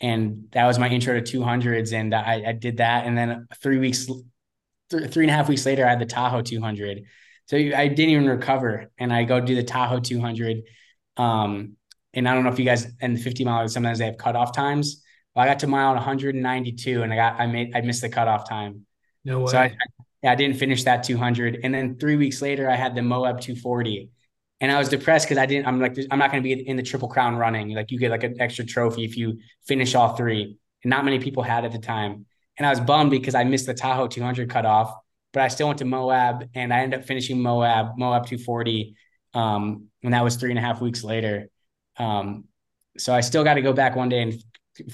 and that was my intro to two hundreds. And I, I did that. And then three weeks, th- three and a half weeks later, I had the Tahoe two hundred. So I didn't even recover. And I go do the Tahoe two hundred. Um, and I don't know if you guys, and the fifty miles, sometimes they have cutoff times. Well, I got to mile one hundred ninety-two and I got, I made, I missed the cutoff time. No way. So I, I, I didn't finish that two hundred. And then three weeks later, I had the Moab two forty. And I was depressed because I didn't, I'm like, I'm not going to be in the Triple Crown running. Like you get like an extra trophy if you finish all three. And not many people had at the time. And I was bummed because I missed the Tahoe two hundred cutoff, but I still went to Moab and I ended up finishing Moab, Moab two forty. Um, and that was three and a half weeks later. Um, so I still got to go back one day and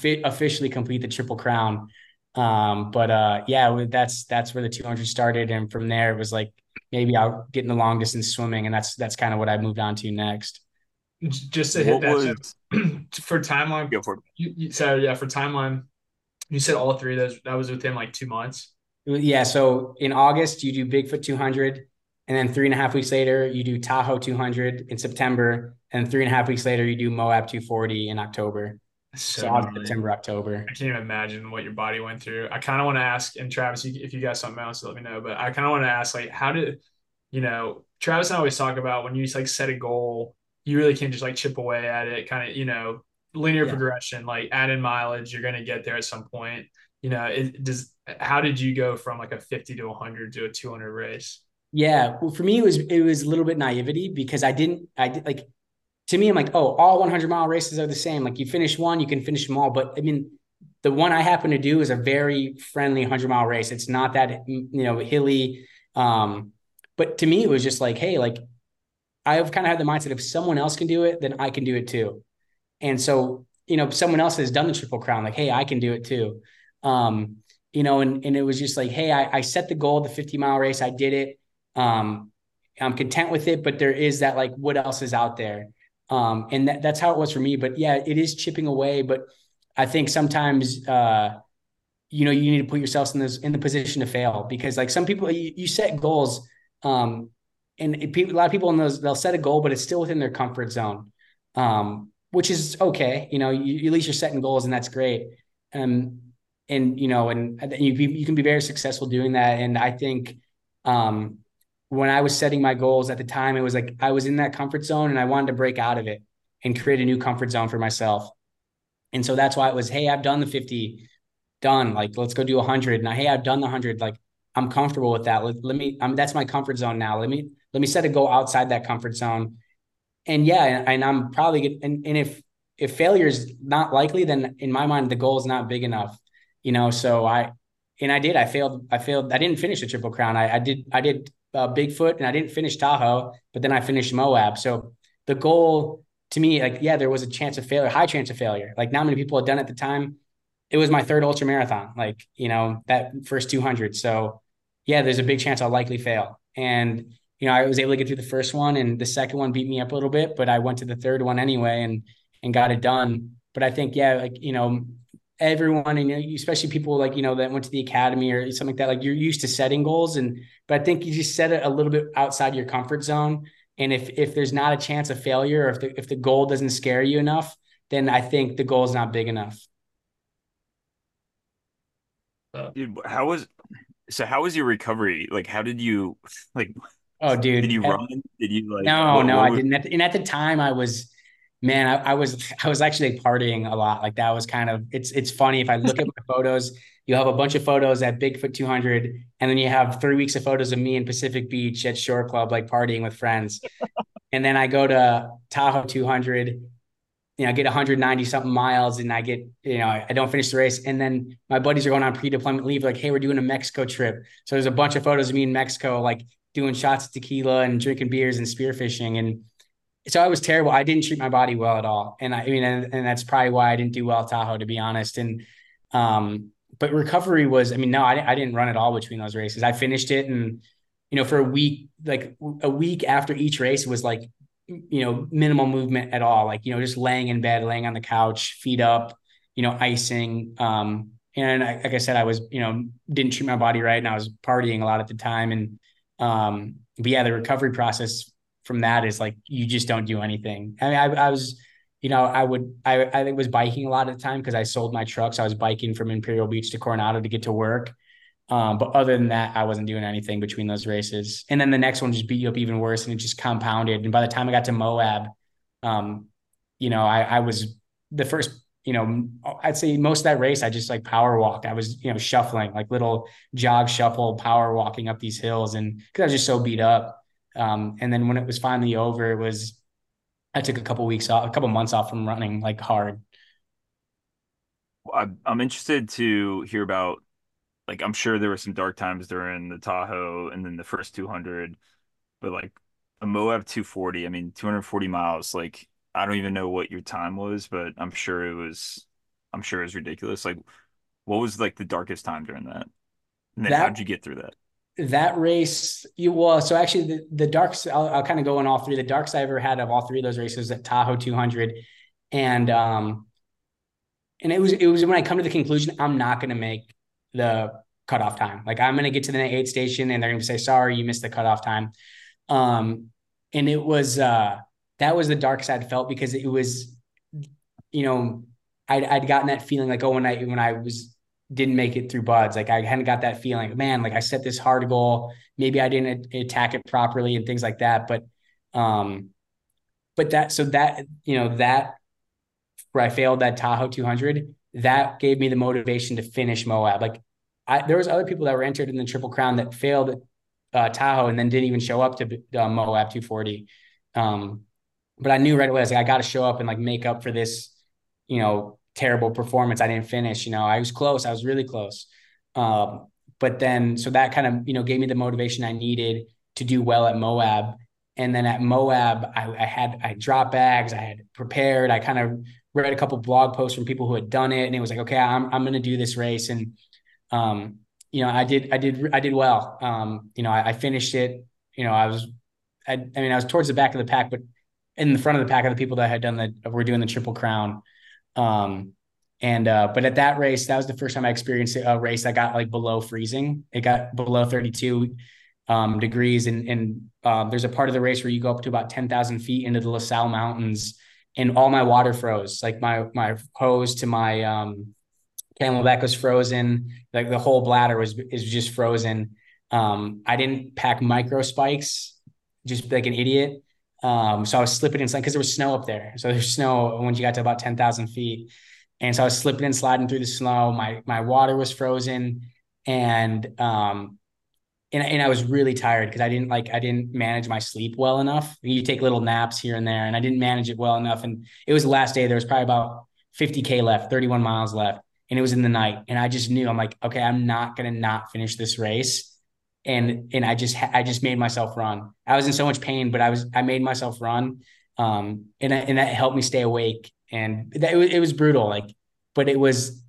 f- officially complete the Triple Crown. Um, but, uh, yeah, that's, that's where the two hundred started. And from there it was like, maybe I'll get in the long distance swimming. And that's, that's kind of what I moved on to next. Just to hit what that was, for timeline. Go for it. You, you, so yeah, for timeline, you said all three of those, that was within like two months. Yeah. So in August you do Bigfoot two hundred, and then three and a half weeks later you do Tahoe two hundred in September. And three and a half weeks later you do Moab two forty in October. So, so August, September, October. I can't even imagine what your body went through. I kind of want to ask, and Travis, if you got something else, let me know. But I kind of want to ask, like, how did, you know, Travis and I always talk about when you like set a goal, you really can just like chip away at it, kind of, you know, linear yeah. progression, like add in mileage, you're going to get there at some point. You know, it does. How did you go from like a fifty to one hundred to a two hundred race? Yeah, well, for me, it was it was a little bit naivety because I didn't, I did like. To me, I'm like, oh, all one hundred mile races are the same. Like you finish one, you can finish them all. But I mean, the one I happen to do is a very friendly one hundred mile race. It's not that, you know, hilly. Um, but to me, it was just like, hey, like I've kind of had the mindset if someone else can do it, then I can do it too. And so, you know, someone else has done the Triple Crown, like, hey, I can do it too. Um, you know, and, and it was just like, hey, I, I set the goal, the fifty mile race. I did it. Um, I'm content with it, but there is that like, what else is out there? Um, and that, that's how it was for me, but yeah, it is chipping away. But I think sometimes, uh, you know, you need to put yourself in this, in the position to fail because like some people, you, you set goals, um, and it, a lot of people in those, they'll set a goal, but it's still within their comfort zone. Um, which is okay. You know, you, at least you're setting goals and that's great. Um, and, you know, and you, you can be very successful doing that. And I think, um, when I was setting my goals at the time, it was like, I was in that comfort zone and I wanted to break out of it and create a new comfort zone for myself. And so that's why it was, hey, I've done the fifty, done. Like, let's go do a hundred. And hey, I've done the hundred. Like, I'm comfortable with that. Let, let me, I'm, that's my comfort zone now. Let me, let me set a goal outside that comfort zone. And yeah, and, and I'm probably good. And, and if, if failure is not likely, then in my mind, the goal is not big enough, you know? So I, and I did, I failed, I failed. I didn't finish the Triple Crown. I, I did, I did, Uh, Bigfoot, and I didn't finish Tahoe, but then I finished Moab. So the goal to me, like, yeah, there was a chance of failure, high chance of failure. Like not many people had done at the time. It was my third ultra marathon, like, you know, that first two hundred. So yeah, there's a big chance I'll likely fail. And, you know, I was able to get through the first one and the second one beat me up a little bit, but I went to the third one anyway and, and got it done. But I think, yeah, like, you know, everyone, and you know, especially people like, you know, that went to the academy or something like that, like you're used to setting goals. And, but I think you just set it a little bit outside your comfort zone. And if, if there's not a chance of failure, or if the, if the goal doesn't scare you enough, then I think the goal is not big enough. Dude, how was, so how was your recovery? Like, how did you like, oh dude, did you at, run? Did you like, no, what, no, what I was, didn't. And at the time I was, Man, I, I was I was actually partying a lot. Like that was kind of, it's it's funny. If I look at my photos, you have a bunch of photos at Bigfoot two hundred, and then you have three weeks of photos of me in Pacific Beach at Shore Club, like partying with friends. And then I go to Tahoe two hundred, you know, I get one hundred ninety something miles, and I get, you know, I, I don't finish the race. And then my buddies are going on pre-deployment leave, like, hey, we're doing a Mexico trip. So there's a bunch of photos of me in Mexico, like doing shots of tequila and drinking beers and spearfishing. And so I was terrible. I didn't treat my body well at all. And I, I mean, and, and that's probably why I didn't do well at Tahoe, to be honest. And, um, but recovery was, I mean, no, I, I didn't run at all between those races. I finished it. And, you know, for a week, like a week after each race was like, you know, minimal movement at all. Like, you know, just laying in bed, laying on the couch, feet up, you know, icing. Um, and I, like I said, I was, you know, didn't treat my body right. And I was partying a lot at the time. And, um, but yeah, the recovery process from that is like, you just don't do anything. I mean, I, I was, you know, I would, I, I was biking a lot of the time because I sold my trucks. So I was biking from Imperial Beach to Coronado to get to work. Um, but other than that, I wasn't doing anything between those races. And then the next one just beat you up even worse, and it just compounded. And by the time I got to Moab, um, you know, I, I was the first, you know, I'd say most of that race, I just like power walked. I was, you know, shuffling like little jog shuffle, power walking up these hills. And cause I was just so beat up. Um, and then when it was finally over, it was, I took a couple weeks off, a couple months off from running like hard. I'm interested to hear about, like, I'm sure there were some dark times during the Tahoe and then the first two hundred, but like a Moab two forty, I mean, two hundred forty miles, like, I don't even know what your time was, but I'm sure it was, I'm sure it was ridiculous. Like, what was like the darkest time during that? And then that, how'd you get through that? That race, you well, so actually the, the darks, I'll, I'll kind of go in all three. The darks I ever had of all three of those races at Tahoe two hundred. And, um, and it was, it was when I come to the conclusion, I'm not going to make the cutoff time. Like, I'm going to get to the aid station and they're going to say, sorry, you missed the cutoff time. Um, and it was, uh, that was the dark side felt, because it was, you know, I'd, I'd gotten that feeling like, oh, when I, when I was, didn't make it through B U D S, like I hadn't got that feeling, man, like I set this hard goal, maybe I didn't attack it properly and things like that. But, um, but that, so that, you know, that, where I failed that Tahoe two hundred, that gave me the motivation to finish Moab. Like, I, there was other people that were entered in the Triple Crown that failed uh, Tahoe and then didn't even show up to uh, Moab two forty. Um, but I knew right away, I was like, I got to show up and like make up for this, you know, terrible performance. I didn't finish, you know, I was close. I was really close. Um, but then, so that kind of, you know, gave me the motivation I needed to do well at Moab. And then at Moab, I, I had, I dropped bags, I had prepared, I kind of read a couple blog posts from people who had done it. And it was like, okay, I'm, I'm going to do this race. And, um, you know, I did, I did, I did well. Um, you know, I, I finished it, you know, I was, I, I mean, I was towards the back of the pack, but in the front of the pack of the people that had done the, were doing the Triple Crown. Um, and, uh, but at that race, that was the first time I experienced a race that got like below freezing. It got below thirty-two, um, degrees. And, and, um, uh, there's a part of the race where you go up to about ten thousand feet into the La Salle Mountains, and all my water froze, like my, my hose to my, um, Camelback was frozen. Like the whole bladder was, is just frozen. Um, I didn't pack micro spikes, just like an idiot. Um, so I was slipping and sliding because there was snow up there. So there's snow when you got to about ten thousand feet. And so I was slipping and sliding through the snow. My, my water was frozen, and, um, and, and I was really tired because I didn't like, I didn't manage my sleep well enough. You take little naps here and there, and I didn't manage it well enough. And it was the last day. There was probably about fifty K left, thirty-one miles left. And it was in the night. And I just knew, I'm like, okay, I'm not going to not finish this race. And, and I just, ha- I just made myself run. I was in so much pain, but I was, I made myself run. Um, and I, and that helped me stay awake. And that, it was, it was brutal. Like, but it was,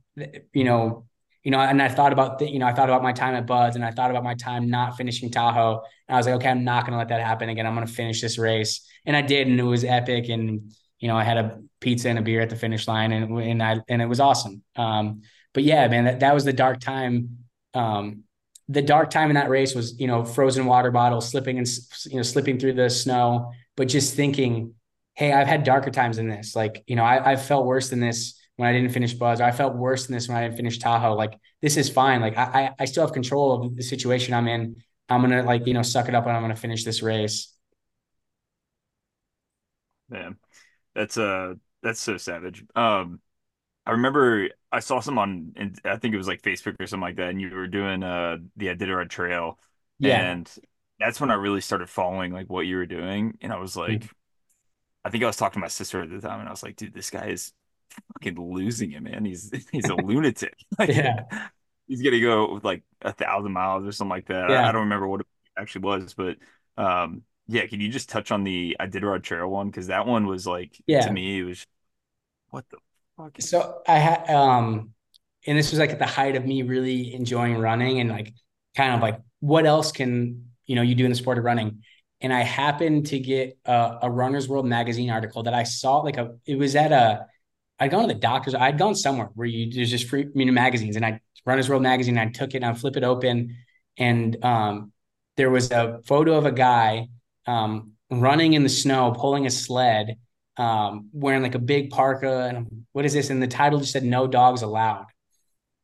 you know, you know, and I thought about the, you know, I thought about my time at B U D S, and I thought about my time not finishing Tahoe. And I was like, okay, I'm not going to let that happen again. I'm going to finish this race. And I did. And it was epic. And, you know, I had a pizza and a beer at the finish line, and, and I, and it was awesome. Um, but yeah, man, that, that was the dark time. Um, the dark time in that race was, you know, frozen water bottles, slipping and, you know, slipping through the snow, but just thinking, hey, I've had darker times than this. Like, you know, I, I felt worse than this when I didn't finish B U D S, or I felt worse than this when I didn't finish Tahoe. Like, this is fine. Like, I, I still have control of the situation I'm in. I'm going to, like, you know, suck it up, and I'm going to finish this race. Man, that's uh, that's so savage. Um, I remember I saw some on, and I think it was like Facebook or something like that. And you were doing uh the Iditarod Trail, yeah. And that's when I really started following like what you were doing. And I was like, mm-hmm. I think I was talking to my sister at the time, and I was like, dude, this guy is fucking losing it, man. He's he's a lunatic. Like, yeah, he's gonna go with like a thousand miles or something like that. Yeah. I, I don't remember what it actually was, but um, yeah. Can you just touch on the Iditarod Trail one? Because that one was like, yeah. To me, it was what the. So I had, um, and this was like at the height of me really enjoying running and like, kind of like, what else can, you know, you do in the sport of running? And I happened to get a, a Runner's World magazine article that I saw, like a, it was at a, I'd gone to the doctor's, I'd gone somewhere where you, there's just free, you know, magazines, and I, Runner's World magazine, and I took it and I flip it open. And, um, there was a photo of a guy, um, running in the snow, pulling a sled, um, wearing like a big parka, and what is this? And the title just said, "No Dogs Allowed."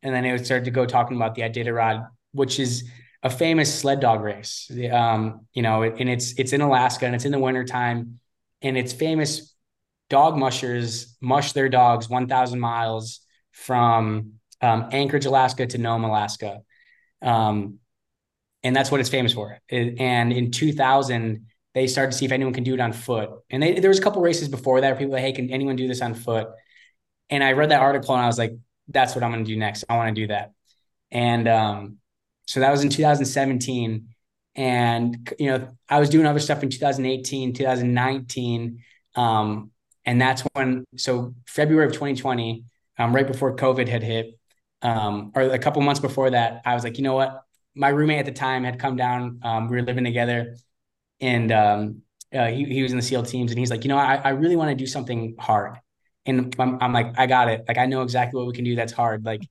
And then it started to go talking about the Iditarod, which is a famous sled dog race. Um, you know, and it's, it's in Alaska, and it's in the wintertime, and it's famous. Dog mushers mush their dogs one thousand miles from, um, Anchorage, Alaska to Nome, Alaska. Um, And that's what it's famous for. And in two thousand, they started to see if anyone can do it on foot. And they, there was a couple races before that where people were like, hey, can anyone do this on foot? And I read that article and I was like, that's what I'm going to do next. I want to do that. And um, so that was in two thousand seventeen. And, you know, I was doing other stuff in two thousand eighteen, two thousand nineteen. Um, and that's when, so February of twenty twenty, um, right before COVID had hit, um, or a couple months before that, I was like, you know what? My roommate at the time had come down. Um, we were living together and um, uh, he, he was in the SEAL teams. And he's like, you know, I, I really want to do something hard. And I'm, I'm like, I got it. Like, I know exactly what we can do. That's hard. Like,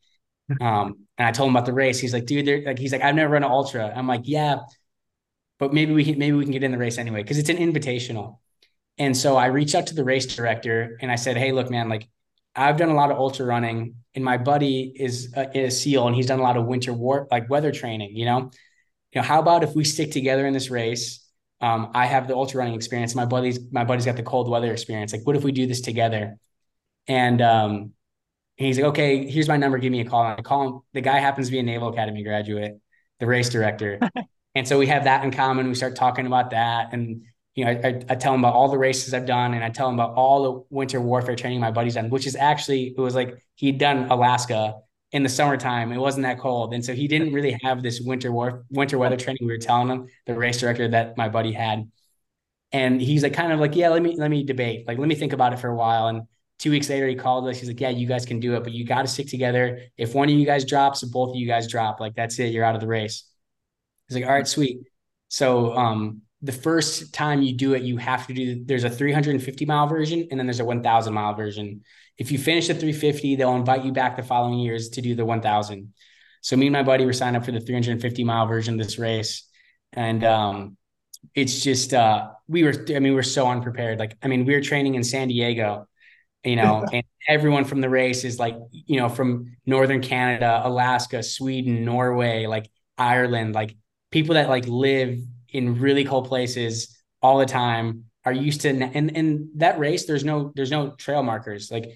um, and I told him about the race. He's like, dude, like, he's like, I've never run an ultra. I'm like, yeah, but maybe we can, maybe we can get in the race anyway. Cause it's an invitational. And so I reached out to the race director and I said, hey, look, man, like I've done a lot of ultra running and my buddy is a, is a SEAL and he's done a lot of winter war, like weather training, you know, you know, how about if we stick together in this race? Um, I have the ultra running experience. My buddy's, my buddy's got the cold weather experience. Like, what if we do this together? And, um, and he's like, okay, here's my number. Give me a call. And I call him. The guy happens to be a Naval Academy graduate, the race director. And so we have that in common. We start talking about that. And, you know, I, I, I tell him about all the races I've done. And I tell him about all the winter warfare training my buddy's done, which is actually, it was like, he'd done Alaska in the summertime. It wasn't that cold. And so he didn't really have this winter war, winter weather training. We were telling him, the race director, that my buddy had. And he's like, kind of like, yeah, let me, let me debate. Like, let me think about it for a while. And two weeks later, he called us. He's like, yeah, you guys can do it, but you got to stick together. If one of you guys drops, both of you guys drop, like, that's it. You're out of the race. He's like, all right, sweet. So um, the first time you do it, you have to do, there's a three hundred fifty mile version, and then there's a one thousand mile version. If you finish the three fifty, they'll invite you back the following years to do the one thousand. So me and my buddy were signed up for the three hundred fifty mile version of this race. And um, it's just, uh, we were, I mean, we were so unprepared. Like, I mean, we were training in San Diego, you know, and everyone from the race is like, you know, from Northern Canada, Alaska, Sweden, Norway, like Ireland, like people that like live in really cold places all the time are used to, and, and that race, there's no, there's no trail markers. Like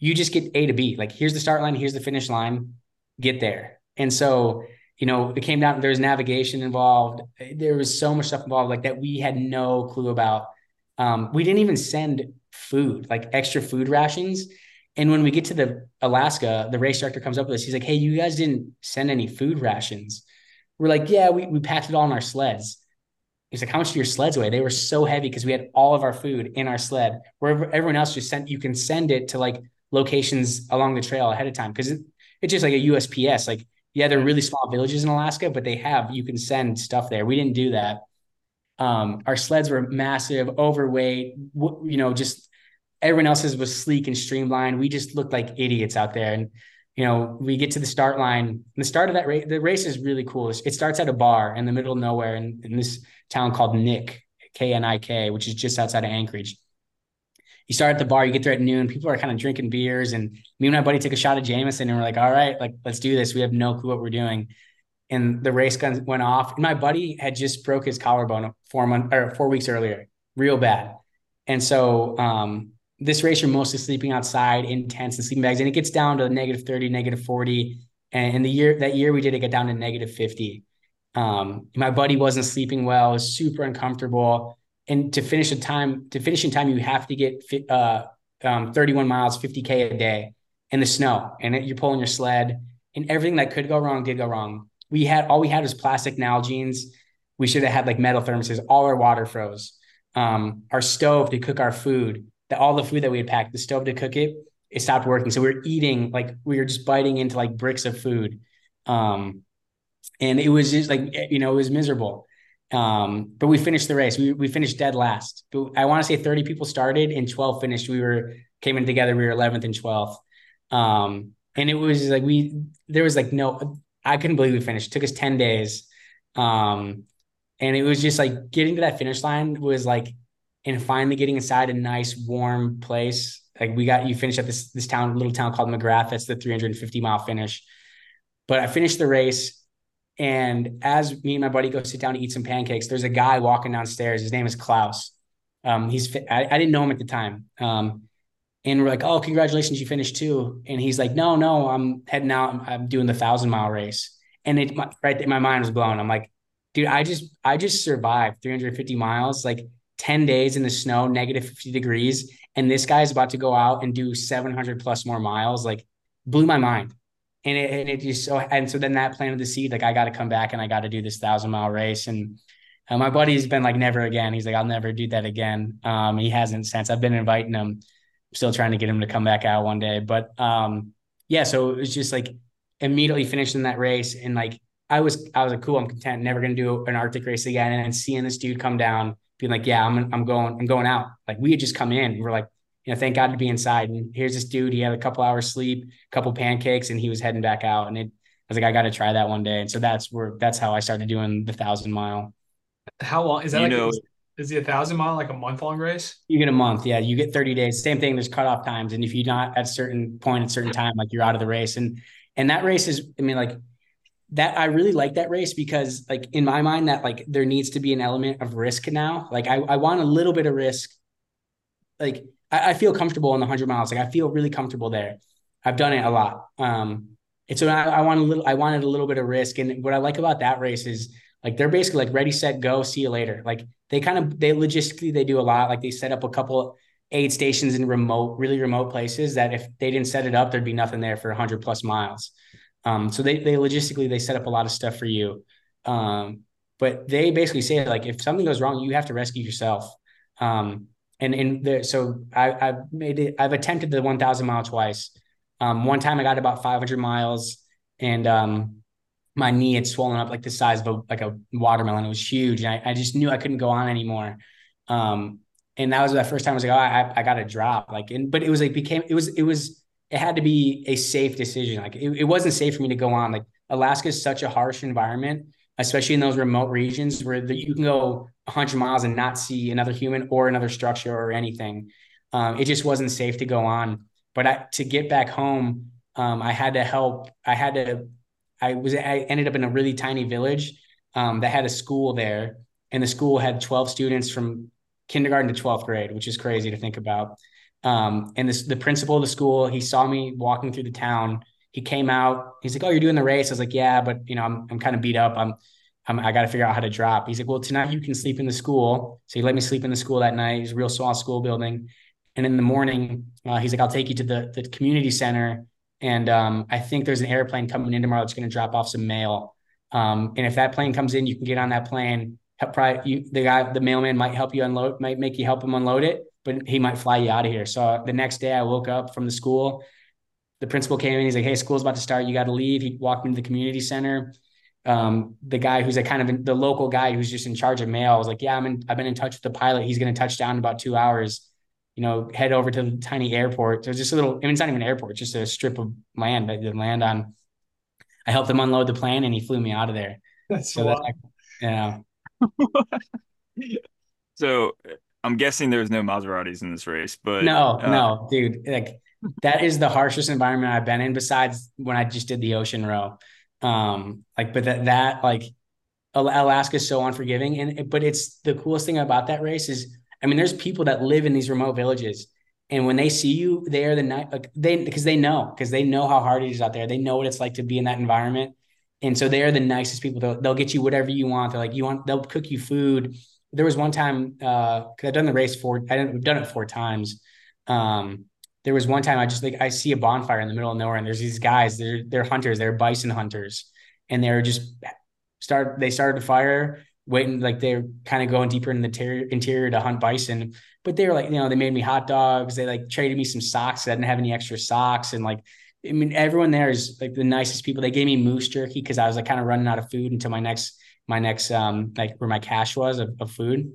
you just get A to B, like here's the start line, here's the finish line, get there. And so, you know, it came down, there's navigation involved. There was so much stuff involved like that we had no clue about. Um, we didn't even send food, like extra food rations. And when we get to the Alaska, the race director comes up with us. He's like, hey, you guys didn't send any food rations. We're like, yeah, we, we packed it all in our sleds. He's like, how much do your sleds weigh? They were so heavy because we had all of our food in our sled. Where everyone else just sent, you can send it to like locations along the trail ahead of time. Cause it, it's just like a U S P S. Like, yeah, they're really small villages in Alaska, but they have, you can send stuff there. We didn't do that. Um, our sleds were massive, overweight, w- you know, just everyone else's was sleek and streamlined. We just looked like idiots out there. And, you know, we get to the start line and the start of that race, the race is really cool. It starts at a bar in the middle of nowhere in, in this town called Nick, K N I K, which is just outside of Anchorage. You start at the bar, you get there at noon, people are kind of drinking beers. And me and my buddy took a shot of Jameson and we're like, all right, like, let's do this. We have no clue what we're doing. And the race gun went off. And my buddy had just broke his collarbone four months or four weeks earlier, real bad. And so, um, this race, you're mostly sleeping outside in tents and sleeping bags, and it gets down to negative thirty, negative forty. And in the year, that year we did, it got down to negative fifty. Um, my buddy wasn't sleeping well, it was super uncomfortable. And to finish a time, to finish in time, you have to get uh, um, thirty-one miles, fifty K a day in the snow. And it, you're pulling your sled, and everything that could go wrong did go wrong. We had, all we had was plastic Nalgene's. We should have had like metal thermoses. All our water froze. Um, our stove to cook our food, that all the food that we had packed, the stove to cook it, it stopped working. So we were eating, like we were just biting into like bricks of food. Um, and it was just like, you know, it was miserable. Um, but we finished the race. We we finished dead last. But I want to say thirty people started and twelve finished. We were, came in together. We were eleventh and twelfth. Um, and it was like, we, there was like, no, I couldn't believe we finished. It took us ten days. Um, and it was just like getting to that finish line was like, and finally getting inside a nice warm place. Like we got, you finish at this, this town, little town called McGrath. That's the three hundred fifty mile finish. But I finished the race. And as me and my buddy go sit down to eat some pancakes, there's a guy walking downstairs. His name is Klaus. Um, he's, I, I didn't know him at the time. Um, and we're like, oh, congratulations, you finished too. And he's like, no, no, I'm heading out. I'm, I'm doing the thousand mile race. And it, my, right there, my mind was blown. I'm like, dude, I just, I just survived three hundred fifty miles, like ten days in the snow, negative fifty degrees. And this guy's about to go out and do seven hundred plus more miles, like blew my mind. And it, and it just, so, and so then that planted the seed, like, I got to come back and I got to do this thousand mile race. And uh, my buddy's been like, never again. He's like, I'll never do that again. Um, he hasn't since. I've been inviting him, still trying to get him to come back out one day. But um, yeah, so it was just like immediately finishing that race. And like, I was, I was like, cool, I'm content, never going to do an Arctic race again. And, and seeing this dude come down, being like, yeah, I'm, I'm going, I'm going out. Like, we had just come in and we're like, you know, thank God to be inside. And here's this dude, he had a couple hours sleep, a couple pancakes, and he was heading back out. And it, I was like, I got to try that one day. And so that's where, that's how I started doing the thousand mile. How long is that? You like, know, is, is the a thousand mile like a month long race? You get a month. Yeah. You get thirty days, same thing. There's cutoff times. And if you're not at a certain point, at a certain time, like, you're out of the race. And, and that race is, I mean, like, that I really like that race because, like, in my mind, that, like, there needs to be an element of risk now. Like, I, I want a little bit of risk. Like, I, I feel comfortable in the hundred miles. Like, I feel really comfortable there. I've done it a lot. Um, and so I, I want a little, I wanted a little bit of risk. And what I like about that race is, like, they're basically like ready, set, go, see you later. Like, they kind of, they logistically, they do a lot. Like, they set up a couple aid stations in remote, really remote places that if they didn't set it up, there'd be nothing there for a hundred plus miles. Um, so they, they logistically, they set up a lot of stuff for you. Um, but they basically say, like, if something goes wrong, you have to rescue yourself. Um, and, and there, so I, I've made it, I've attempted the one thousand mile twice. Um, one time I got about five hundred miles and, um, my knee had swollen up like the size of a, like a watermelon. It was huge. And I, I just knew I couldn't go on anymore. Um, and that was the first time I was like, oh, I, I got to drop. Like, and, but it was like, became, it was, it was, it had to be a safe decision. Like, it, it wasn't safe for me to go on. Like, Alaska is such a harsh environment, especially in those remote regions where the, you can go one hundred miles and not see another human or another structure or anything. Um, it just wasn't safe to go on. But I, to get back home, um, I had to help. I had to, I was, I ended up in a really tiny village um, that had a school there, and the school had twelve students from kindergarten to twelfth grade, which is crazy to think about. Um, and this, the principal of the school, he saw me walking through the town. He came out, he's like, oh, you're doing the race. I was like, yeah, but you know, I'm, I'm kind of beat up. I'm, I'm, I got to figure out how to drop. He's like, well, tonight you can sleep in the school. So he let me sleep in the school that night. It was a real small school building. And in the morning, uh, he's like, I'll take you to the, the community center. And, um, I think there's an airplane coming in tomorrow that's going to drop off some mail. Um, and if that plane comes in, you can get on that plane. Probably you, the guy, the mailman might help you unload, might make you help him unload it, but he might fly you out of here. So the next day I woke up from the school, the principal came in, he's like, hey, school's about to start. You got to leave. He walked into the community center. Um, the guy who's like kind of the local guy who's just in charge of mail was like, yeah, I'm in, I've been in touch with the pilot. He's going to touch down in about two hours, you know, head over to the tiny airport. So just a little, I mean, it's not even an airport, it's just a strip of land that they land on. I helped him unload the plane and he flew me out of there. That's so wild. That's, yeah. So I'm guessing there's no Maseratis in this race, but no, uh, no, dude, like that is the harshest environment I've been in besides when I just did the ocean row. Um, like, but that, that like Alaska is so unforgiving. And, but it's the coolest thing about that race is, I mean, there's people that live in these remote villages, and when they see you there the night, like they, cause they know, cause they know how hard it is out there. They know what it's like to be in that environment. And so they are the nicest people. They'll, they'll get you whatever you want. They're like, you want, they'll cook you food. There was one time, uh, cause I've done the race four, I didn't, I've done it four times. Um, there was one time I just like, I see a bonfire in the middle of nowhere and there's these guys, they're, they're hunters, they're bison hunters. And they're just start, they started a fire waiting, like they're kind of going deeper in the ter- interior to hunt bison, but they were like, you know, they made me hot dogs. They like traded me some socks. I didn't have any extra socks. And like, I mean, everyone there is like the nicest people. They gave me moose jerky because I was like kind of running out of food until my next, my next, um, like where my cash was of, of food.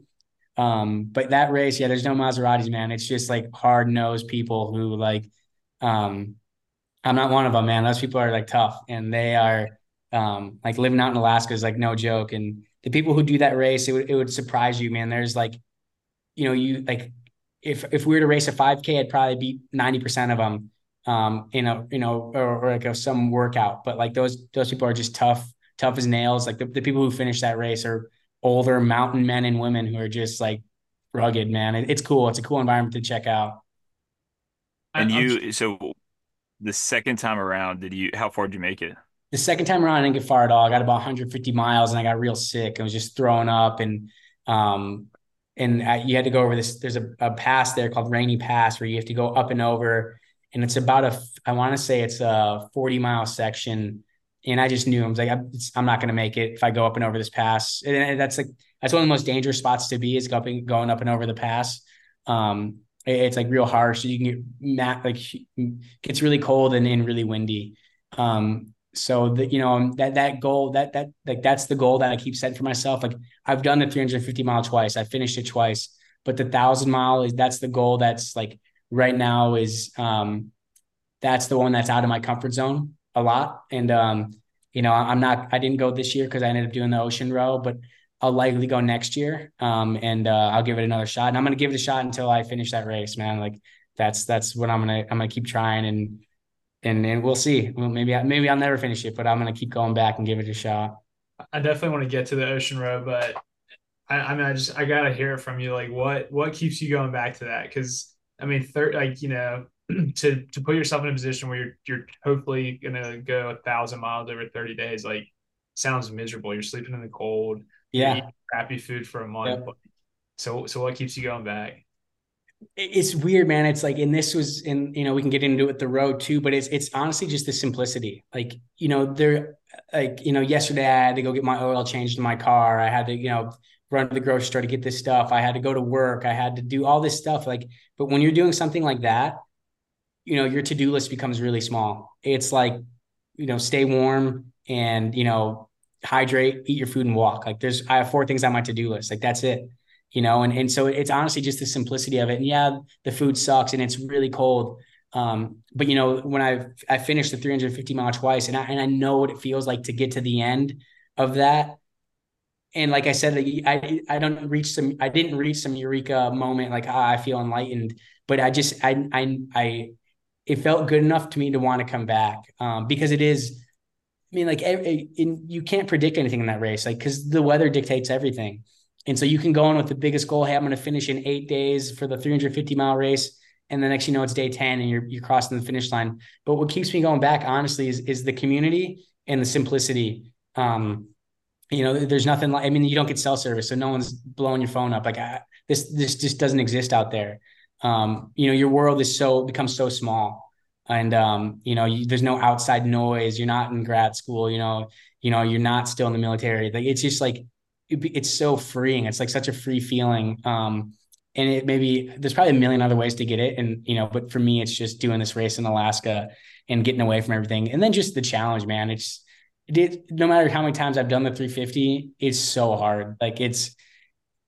Um, but that race, yeah, there's no Maseratis, man. It's just like hard nosed people who like, um, I'm not one of them, man. Those people are like tough, and they are, um, like living out in Alaska is like no joke. And the people who do that race, it would, it would surprise you, man. There's like, you know, you like, if, if we were to race a five K, I'd probably beat ninety percent of them. Um, you know, you know, or, or like a, some workout, but like those, those people are just tough, tough as nails. Like the, the people who finish that race are older mountain men and women who are just like rugged, man. It, it's cool. It's a cool environment to check out. And I'm, you, so the second time around, did you, how far did you make it? the second time around, I didn't get far at all. I got about one hundred fifty miles and I got real sick. I was just throwing up, and um, and I, you had to go over this. There's a, a pass there called Rainy Pass where you have to go up and over, and it's about a, I want to say it's a forty mile section. And I just knew, I was like, I'm not going to make it if I go up and over this pass. And that's like, that's one of the most dangerous spots to be, is going, going up and over the pass. Um, it's like real harsh. You can get, like, gets really cold and, and really windy. Um, so that, you know, that, that goal, that, that, like, that's the goal that I keep setting for myself. Like, I've done the three hundred fifty mile twice. I finished it twice, but the thousand mile is, that's the goal. That's like right now is, um, that's the one that's out of my comfort zone a lot. And, um, you know, I'm not, I didn't go this year cause I ended up doing the ocean row, but I'll likely go next year. Um, and, uh, I'll give it another shot, and I'm going to give it a shot until I finish that race, man. Like that's, that's what I'm going to, I'm going to keep trying, and, and, and we'll see. Well, maybe, I, maybe I'll never finish it, but I'm going to keep going back and give it a shot. I definitely want to get to the ocean row, but I, I mean, I just, I got to hear it from you. Like what, what keeps you going back to that? Cause I mean, third, like, you know, to to put yourself in a position where you're you're hopefully gonna go a thousand miles over thirty days, like, sounds miserable. You're sleeping in the cold, yeah, eating crappy food for a month. Yep. So so what keeps you going back? It's weird, man. It's like, and this was in, you know, we can get into it with the road too, but it's it's honestly just the simplicity. Like, you know, there, like, you know, yesterday I had to go get my oil changed in my car. I had to, you know, run to the grocery store to get this stuff. I had to go to work. I had to do all this stuff. Like, but when you're doing something like that, you know, your to-do list becomes really small. It's like, you know, stay warm and, you know, hydrate, eat your food, and walk. Like there's, I have four things on my to-do list. Like that's it, you know? And, and so it's honestly just the simplicity of it. And yeah, the food sucks and it's really cold. Um, but you know, when I, I finished the three hundred fifty mile twice, and I, and I know what it feels like to get to the end of that. And like I said, I, I don't reach some, I didn't reach some eureka moment. Like, ah, I feel enlightened, but I just, I, I, I, it felt good enough to me to want to come back, um, because it is, I mean, like every, in, you can't predict anything in that race, like, cause the weather dictates everything. And so you can go in with the biggest goal. Hey, I'm going to finish in eight days for the three hundred fifty mile race. And the next, you know, it's day ten and you're, you're crossing the finish line. But what keeps me going back, honestly, is, is the community and the simplicity. Um, you know, there's nothing like, I mean, you don't get cell service, so no one's blowing your phone up. Like I, this, this just doesn't exist out there. Um, you know, your world is so, becomes so small, and, um, you know, you, there's no outside noise. You're not in grad school, you know, you know, you're not still in the military. Like, it's just like, it, it's so freeing. It's like such a free feeling. Um, and it maybe there's probably a million other ways to get it. And, you know, but for me, it's just doing this race in Alaska and getting away from everything. And then just the challenge, man, it's, it, it, no matter how many times I've done the three fifty, it's so hard. Like it's,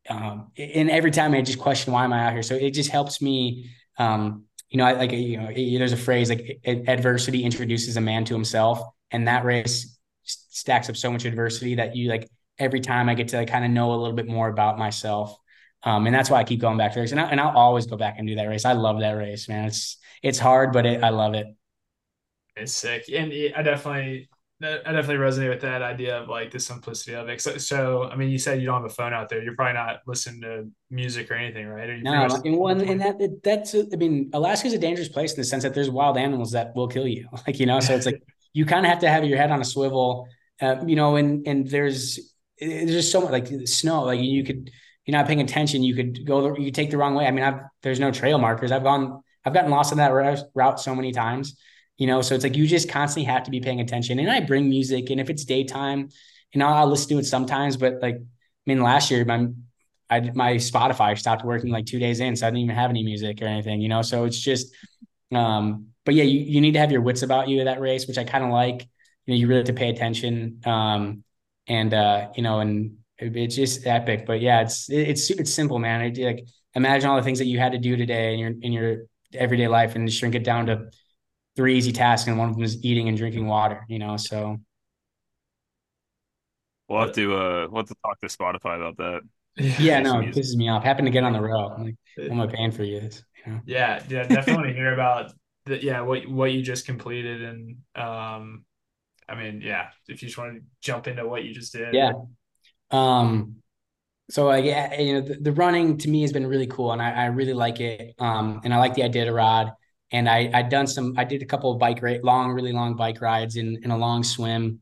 Um, and every time I just question, why am I out here? So it just helps me, um, you know, I, like, you know, there's a phrase like adversity introduces a man to himself, and that race stacks up so much adversity that you, like, every time I get to like, kind of know a little bit more about myself. Um, and that's why I keep going back to race, and, I, and I'll always go back and do that race. I love that race, man. It's, it's hard, but it, I love it. It's sick. And it, I definitely, I definitely resonate with that idea of like the simplicity of it. So, so, I mean, you said you don't have a phone out there. You're probably not listening to music or anything, right? Or no, and, one, and that that's, I mean, Alaska is a dangerous place in the sense that there's wild animals that will kill you. Like, you know, so it's like, you kind of have to have your head on a swivel, uh, you know, and, and there's, there's just so much like snow, like you could, you're not paying attention. You could go, you take the wrong way. I mean, I've, there's no trail markers. I've gone, I've gotten lost on that route so many times. You know, so it's like you just constantly have to be paying attention. And I bring music, and if it's daytime, you know, I'll listen to it sometimes. But like, I mean, last year my I, my Spotify stopped working like two days in, so I didn't even have any music or anything. You know, so it's just, um, but yeah, you you need to have your wits about you at that race, which I kind of like. You know, you really have to pay attention, um, and uh, you know, and it, it's just epic. But yeah, it's it, it's it's simple, man. It, like imagine all the things that you had to do today in your in your everyday life, and shrink it down to three easy tasks, and one of them is eating and drinking water, you know, so. We'll have to, uh, we'll have to talk to Spotify about that. Yeah, yeah no, it pisses me off. Happened to get on the road. I'm like, what am I paying for you this? You know? Yeah, yeah, definitely want to hear about, the, yeah, what what you just completed. And, um, I mean, yeah, if you just want to jump into what you just did. Yeah. Um. So, uh, yeah, you know, the, the running to me has been really cool, and I, I really like it. Um, and I like the idea to rod. And I, I'd done some, I did a couple of bike ride, long, really long bike rides and, and a long swim.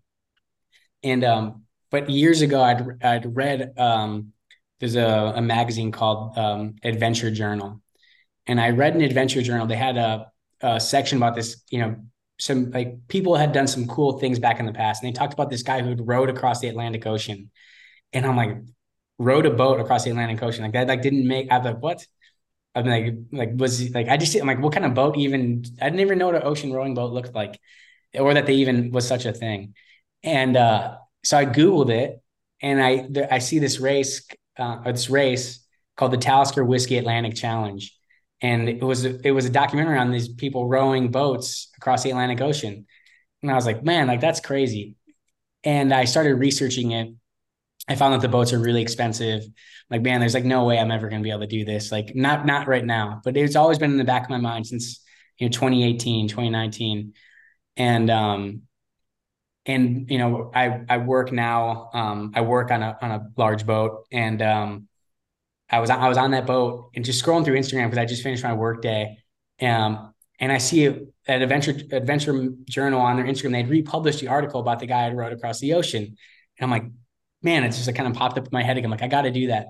And, um, but years ago I'd, I'd read, um, there's a, a magazine called, um, Adventure Journal. And I read an Adventure Journal. They had a, a section about this, you know, some like people had done some cool things back in the past. And they talked about this guy who rowed across the Atlantic Ocean. And I'm like, rowed a boat across the Atlantic Ocean. Like that, like didn't make, I'm like, what? I'm like, like, was like, I just, I'm like, what kind of boat even, I didn't even know what an ocean rowing boat looked like, or that they even was such a thing. And, uh, so I Googled it and I, th- I see this race, uh, or this race called the Talisker Whiskey Atlantic Challenge. And it was, it was a documentary on these people rowing boats across the Atlantic Ocean. And I was like, man, like that's crazy. And I started researching it. I found that the boats are really expensive. Like, man, there's like no way I'm ever going to be able to do this. Like not, not right now, but it's always been in the back of my mind since, you know, twenty eighteen, twenty nineteen. And, um, and, you know, I, I work now, um, I work on a, on a large boat, and, um, I was, I was on that boat and just scrolling through Instagram, cause I just finished my work day. Um, and I see at Adventure, Adventure Journal on their Instagram, they'd republished the article about the guy who rode across the ocean. And I'm like, man, it's just, it kind of popped up in my head again. Like, I got to do that.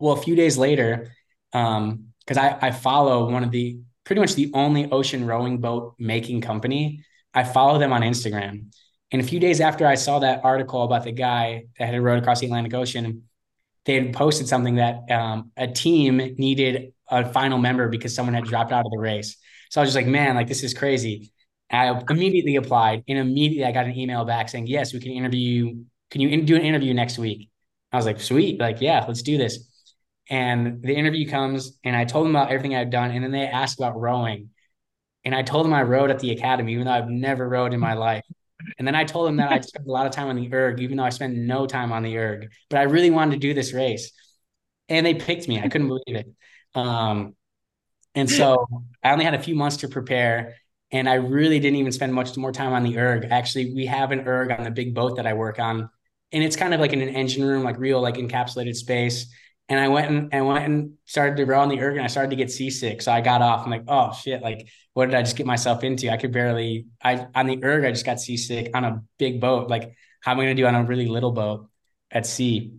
Well, a few days later, um, cause I, I follow one of the, pretty much the only ocean rowing boat making company. I follow them on Instagram. And a few days after I saw that article about the guy that had rowed across the Atlantic Ocean, they had posted something that um, a team needed a final member because someone had dropped out of the race. So I was just like, man, like, this is crazy. I immediately applied, and immediately I got an email back saying, yes, we can interview you. Can you do an interview next week? I was like, sweet. Like, yeah, let's do this. And the interview comes, and I told them about everything I've done. And then they asked about rowing. And I told them I rowed at the academy, even though I've never rowed in my life. And then I told them that I spent a lot of time on the erg, even though I spent no time on the erg, but I really wanted to do this race. And they picked me. I couldn't believe it. Um, and so I only had a few months to prepare. And I really didn't even spend much more time on the erg. Actually, we have an erg on the big boat that I work on. And it's kind of like in an engine room, like real, like encapsulated space. And I went and I went and started to row on the erg, and I started to get seasick. So I got off. I'm like, oh shit, like what did I just get myself into? I could barely, I on the erg, I just got seasick on a big boat. Like how am I going to do on a really little boat at sea?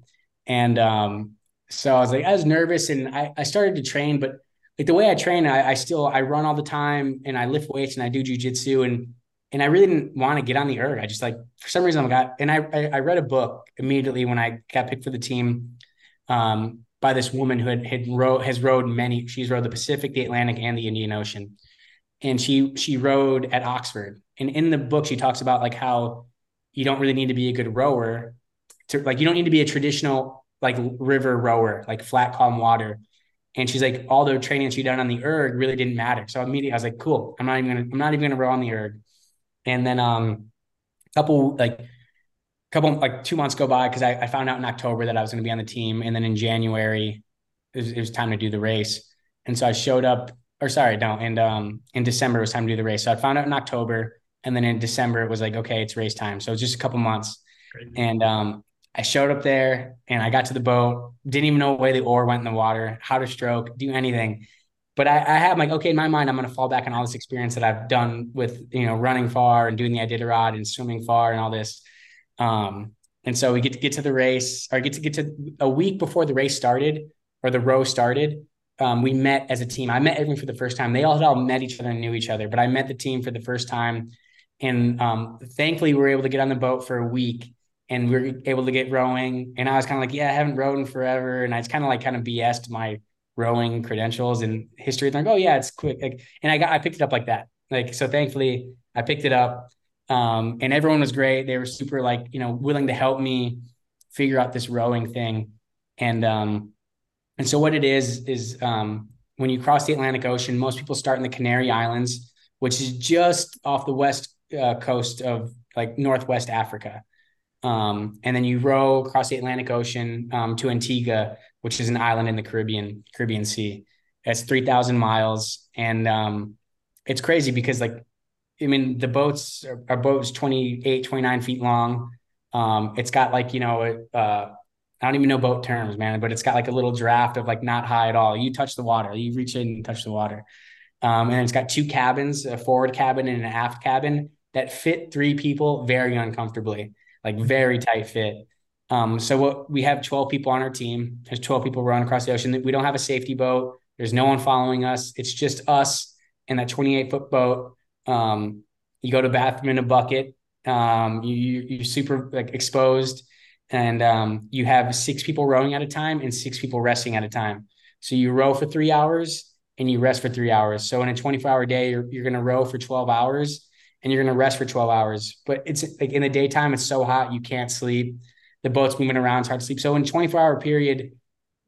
And um, so I was like, I was nervous, and I, I started to train, but like the way I train, I, I still, I run all the time, and I lift weights, and I do jujitsu, and And I really didn't want to get on the erg. I just like, for some reason I got, and I, I, I read a book immediately when I got picked for the team um, by this woman who had, had row, has rowed many, she's rowed the Pacific, the Atlantic, and the Indian Ocean. And she, she rowed at Oxford. And in the book, she talks about like how you don't really need to be a good rower to like, you don't need to be a traditional like river rower, like flat, calm water. And she's like, all the training she'd done on the erg really didn't matter. So immediately I was like, cool, I'm not even going to, I'm not even going to row on the erg. And then um, a couple, like couple, like two months go by because I, I found out in October that I was going to be on the team. And then in January, it was, it was time to do the race. And so I showed up, or sorry, no. And um, in December, it was time to do the race. So I found out in October. And then in December, it was like, okay, it's race time. So it was just a couple months. Great. And um, I showed up there and I got to the boat. Didn't even know what way the oar went in the water, how to stroke, do anything. But I, I have like, okay, in my mind, I'm going to fall back on all this experience that I've done with, you know, running far and doing the Iditarod and swimming far and all this. Um, and so we get to get to the race or get to get to a week before the race started or the row started. Um, we met as a team. I met everyone for the first time. They all had all met each other and knew each other, but I met the team for the first time. And um, thankfully we were able to get on the boat for a week and we were able to get rowing. And I was kind of like, yeah, I haven't rowed in forever. And I just kind of like kind of B S'd my rowing credentials and history. They're like, oh yeah, it's quick. Like, and I got, I picked it up like that. Like, so thankfully I picked it up um, and everyone was great. They were super like, you know, willing to help me figure out this rowing thing. And, um, and so what it is, is um, when you cross the Atlantic Ocean, most people start in the Canary Islands, which is just off the west uh, coast of like Northwest Africa. Um, and then you row across the Atlantic Ocean um, to Antigua, which is an island in the Caribbean, Caribbean Sea. That's three thousand miles. And um, it's crazy because like, I mean, the boats, our boat's twenty-eight, twenty-nine feet long. Um, it's got like, you know, uh, I don't even know boat terms, man, but it's got like a little draft of like not high at all. You touch the water, you reach in and touch the water. Um, and it's got two cabins, a forward cabin and an aft cabin that fit three people very uncomfortably, like very tight fit. Um, so what we have twelve people on our team. There's twelve people rowing across the ocean. We don't have a safety boat. There's no one following us. It's just us and that twenty-eight foot boat. Um, you go to bathroom in a bucket. Um, you, you, you're super like exposed, and um, you have six people rowing at a time and six people resting at a time. So you row for three hours and you rest for three hours. So in a twenty-four hour day, you're, you're going to row for twelve hours and you're going to rest for twelve hours. But it's like in the daytime, it's so hot, you can't sleep. The boat's moving around, it's hard to sleep. So in a twenty-four hour period,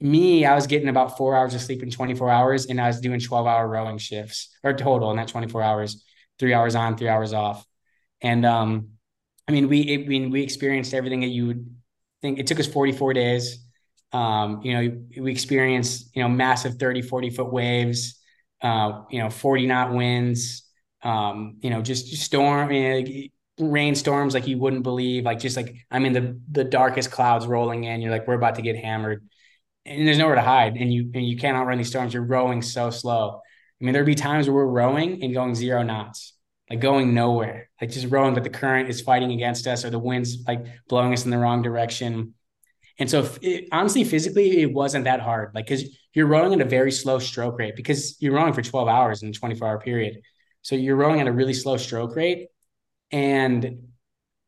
me, I was getting about four hours of sleep in twenty-four hours, and I was doing twelve hour rowing shifts or total in that twenty-four hours, three hours on, three hours off. And, um, I mean, we, it, we, we experienced everything that you would think. It took us forty-four days. Um, you know, we experienced, you know, massive thirty, forty foot waves, uh, you know, forty knot winds, um, you know, just, just storm, you know, like, rainstorms, like you wouldn't believe, like, just like, I mean, the, the darkest clouds rolling in, you're like, we're about to get hammered, and there's nowhere to hide. And you, and you can't outrun these storms. You're rowing so slow. I mean, there'd be times where we're rowing and going zero knots, like going nowhere, like just rowing, but the current is fighting against us, or the wind's like blowing us in the wrong direction. And so it, honestly, physically, it wasn't that hard. Like, cause you're rowing at a very slow stroke rate because you're rowing for twelve hours in a twenty-four hour period. So you're rowing at a really slow stroke rate. And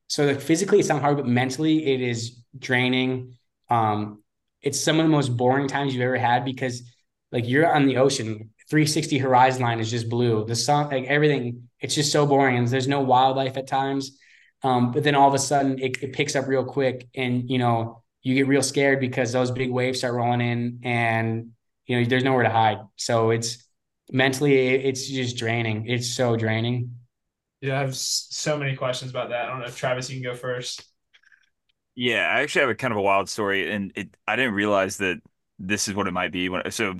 so like physically it's not hard, but mentally it is draining. Um, it's some of the most boring times you've ever had, because like you're on the ocean, three sixty horizon line is just blue. The sun, like everything, it's just so boring. And there's no wildlife at times. Um, but then all of a sudden it, it picks up real quick, and, you know, you get real scared because those big waves start rolling in, and, you know, there's nowhere to hide. So it's mentally, it, it's just draining. It's so draining. Yeah, I have so many questions about that. I don't know if Travis, you can go first. Yeah, I actually have a kind of a wild story, and it I didn't realize that this is what it might be. When so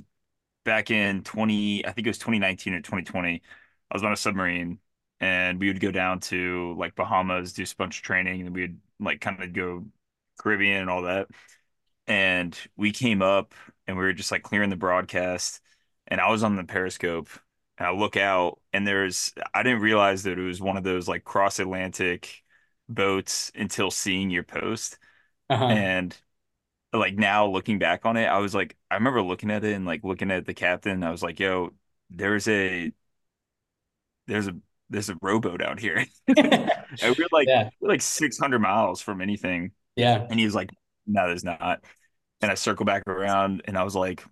back in twenty, I think it was twenty nineteen or twenty twenty, I was on a submarine, and we would go down to like Bahamas, do a bunch of training, and we'd like kind of go Caribbean and all that. And we came up, and we were just like clearing the broadcast, and I was on the periscope. And I look out, and there's, I didn't realize that it was one of those like cross Atlantic boats until seeing your post. Uh-huh. And like now looking back on it, I was like, I remember looking at it and like looking at the captain. I was like, yo, there's a, there's a, there's a rowboat out here. And we're like, yeah. we're like six hundred miles from anything. Yeah. And he was like, no, there's not. And I circle back around, and I was like,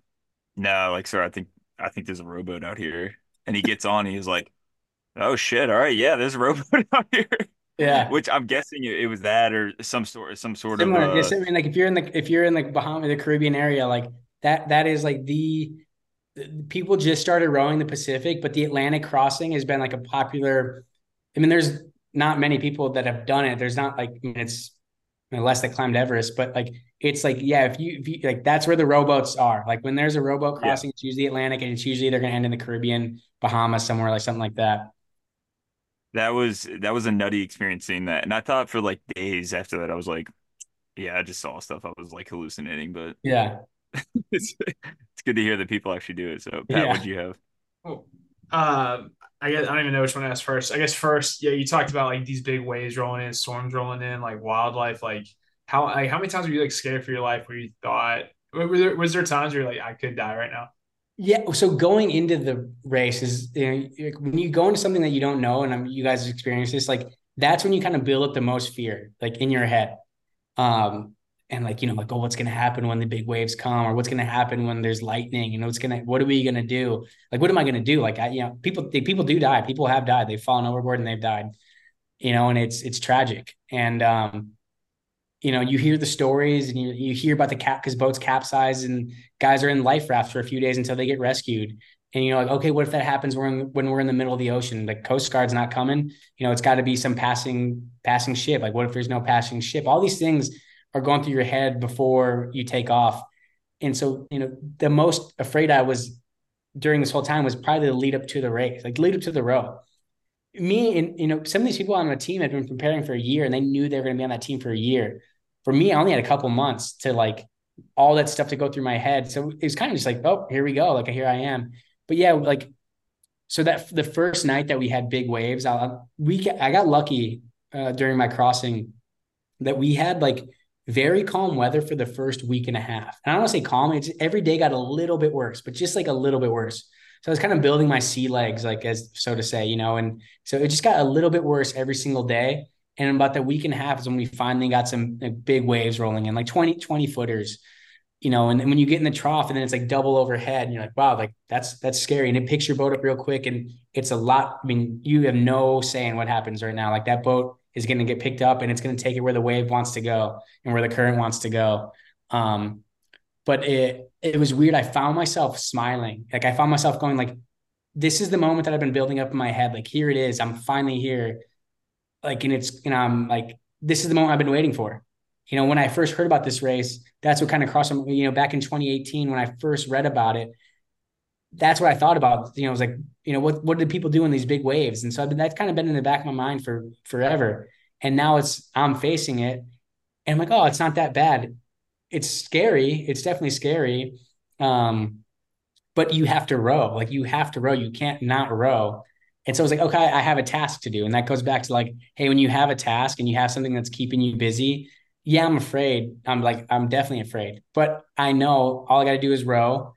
no, like, sir, I think, I think there's a rowboat out here. And he gets on, and he's like, oh, shit. All right. Yeah, there's a rowboat out here. Yeah. Which I'm guessing it was that or some sort of some sort Similar. of. Uh, I mean, like if you're in the if you're in the Bahamas, the Caribbean area, like that, that is like the, the people just started rowing the Pacific, but the Atlantic crossing has been like a popular. I mean, there's not many people that have done it. There's not like, I mean, it's unless they climbed Everest, but like it's like, yeah, if you, if you like, that's where the rowboats are. Like when there's a rowboat crossing, yeah. It's usually Atlantic, and it's usually they're going to end in the Caribbean, Bahamas, somewhere like something like that. That was, that was a nutty experience seeing that. And I thought for like days after that, I was like, yeah, I just saw stuff. I was like hallucinating, but yeah, it's, it's good to hear that people actually do it. So Pat, yeah. What'd you have? Oh, um, I guess I don't even know which one to ask first. I guess first, yeah, you talked about like these big waves rolling in, storms rolling in, like wildlife, like, How like, how many times were you like scared for your life where you thought, were there, was there times where you're like, I could die right now? Yeah. So going into the race is, you know, when you go into something that you don't know, and I'm, you guys experience this, like that's when you kind of build up the most fear, like in your head. Um, and like, you know, like, oh, what's going to happen when the big waves come, or what's going to happen when there's lightning, you know, what's going to, what are we going to do? Like, what am I going to do? Like, I, you know, people, they, people do die. People have died. They've fallen overboard and they've died, you know, and it's, it's tragic. And, um, you know, you hear the stories, and you, you hear about the cap because boats capsize and guys are in life rafts for a few days until they get rescued. And, you know, like, okay, what if that happens when, when we're in the middle of the ocean, the Coast Guard's not coming, you know, it's got to be some passing, passing ship. Like, what if there's no passing ship? All these things are going through your head before you take off. And so, you know, the most afraid I was during this whole time was probably the lead up to the race, like lead up to the row. Me and, you know, some of these people on the team had been preparing for a year, and they knew they were going to be on that team for a year. For me, I only had a couple months to like all that stuff to go through my head. So it was kind of just like, oh, here we go. Like, here I am. But yeah, like, So that the first night that we had big waves, I, we, I got lucky uh, during my crossing that we had like very calm weather for the first week and a half. And I don't want to say calm, it's every day got a little bit worse, but just like a little bit worse. So I was kind of building my sea legs, like as so to say, you know, and so it just got a little bit worse every single day. And in about the week and a half is when we finally got some like, big waves rolling in, like twenty, twenty footers, you know, and then when you get in the trough and then it's like double overhead and you're like, wow, like that's, that's scary. And it picks your boat up real quick. And it's a lot. I mean, you have no say in what happens right now. Like that boat is going to get picked up and it's going to take it where the wave wants to go and where the current wants to go. Um, but it, it was weird. I found myself smiling. Like I found myself going like, this is the moment that I've been building up in my head. Like, here it is. I'm finally here. Like, and it's, and I'm like, this is the moment I've been waiting for. You know, when I first heard about this race, that's what kind of crossed, you know, back in twenty eighteen, when I first read about it, that's what I thought about, you know, it was like, you know, what, what did people do in these big waves? And so I've been, that's kind of been in the back of my mind for forever. And now it's, I'm facing it and I'm like, oh, it's not that bad. It's scary. It's definitely scary. Um, but you have to row, like you have to row, you can't not row. And so I was like, okay, I have a task to do. And that goes back to like, hey, when you have a task and you have something that's keeping you busy. Yeah, I'm afraid. I'm like, I'm definitely afraid, but I know all I got to do is row.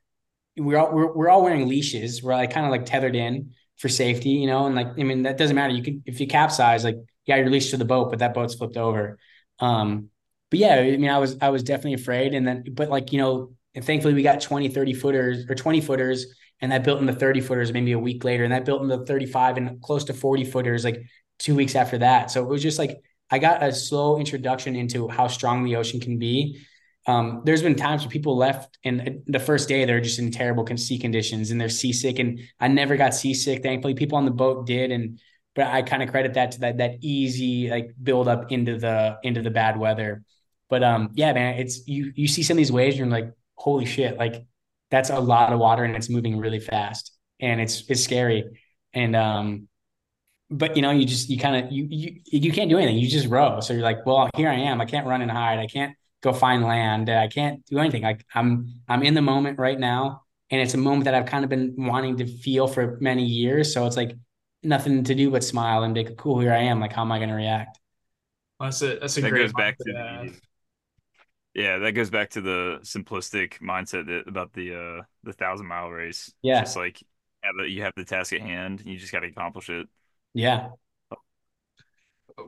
We're all, we're, we're all wearing leashes. We're like kind of like tethered in for safety, you know? And like, I mean, that doesn't matter. You can, if you capsize, like, yeah, you're leashed to the boat, but that boat's flipped over. Um, But yeah, I mean, I was, I was definitely afraid. And then, but like, you know, and thankfully we got twenty, thirty footers or twenty footers, and that built into thirty footers, maybe a week later. And that built into thirty-five and close to forty footers, like two weeks after that. So it was just like, I got a slow introduction into how strong the ocean can be. Um, there's been times where people left and the first day, they're just in terrible sea conditions and they're seasick. And I never got seasick. Thankfully people on the boat did. And, but I kind of credit that to that, that easy, like build up into the, into the bad weather. But um, yeah, man, it's, you, you see some of these waves and you're like, holy shit, like that's a lot of water and it's moving really fast and it's, it's scary. And, um, but you know, you just, you kind of, you, you, you can't do anything. You just row. So you're like, well, here I am. I can't run and hide. I can't go find land. I can't do anything. Like I'm, I'm in the moment right now. And it's a moment that I've kind of been wanting to feel for many years. So it's like nothing to do but smile and be like, cool, here I am. Like, how am I going to react? Well, that's a, that's a that great goes back to that. Yeah, that goes back to the simplistic mindset that, about the uh, the thousand mile race. Yeah, it's just like have a, you have the task at hand, and you just got to accomplish it. Yeah,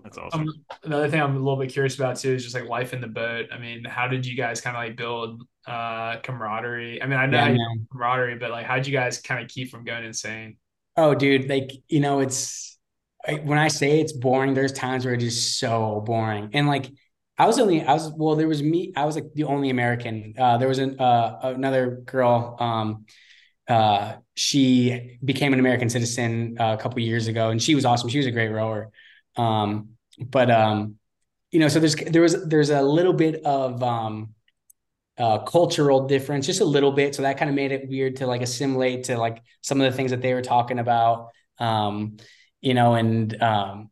that's awesome. Um, another thing I'm a little bit curious about too is just like life in the boat. I mean, how did you guys kind of like build uh, camaraderie? I mean, I know yeah, you camaraderie, but like, how did you guys kind of keep from going insane? Oh, dude, like you know, it's like, when I say it's boring, there's times where it's just so boring, and like. I was only, I was, well, there was me, I was like the only American. Uh, there was an, uh, another girl, um, uh, she became an American citizen uh, a couple of years ago and she was awesome. She was a great rower. Um, but, um, you know, so there's, there was, there's a little bit of um, uh, cultural difference, just a little bit. So that kind of made it weird to like assimilate to like some of the things that they were talking about, um, you know, and um,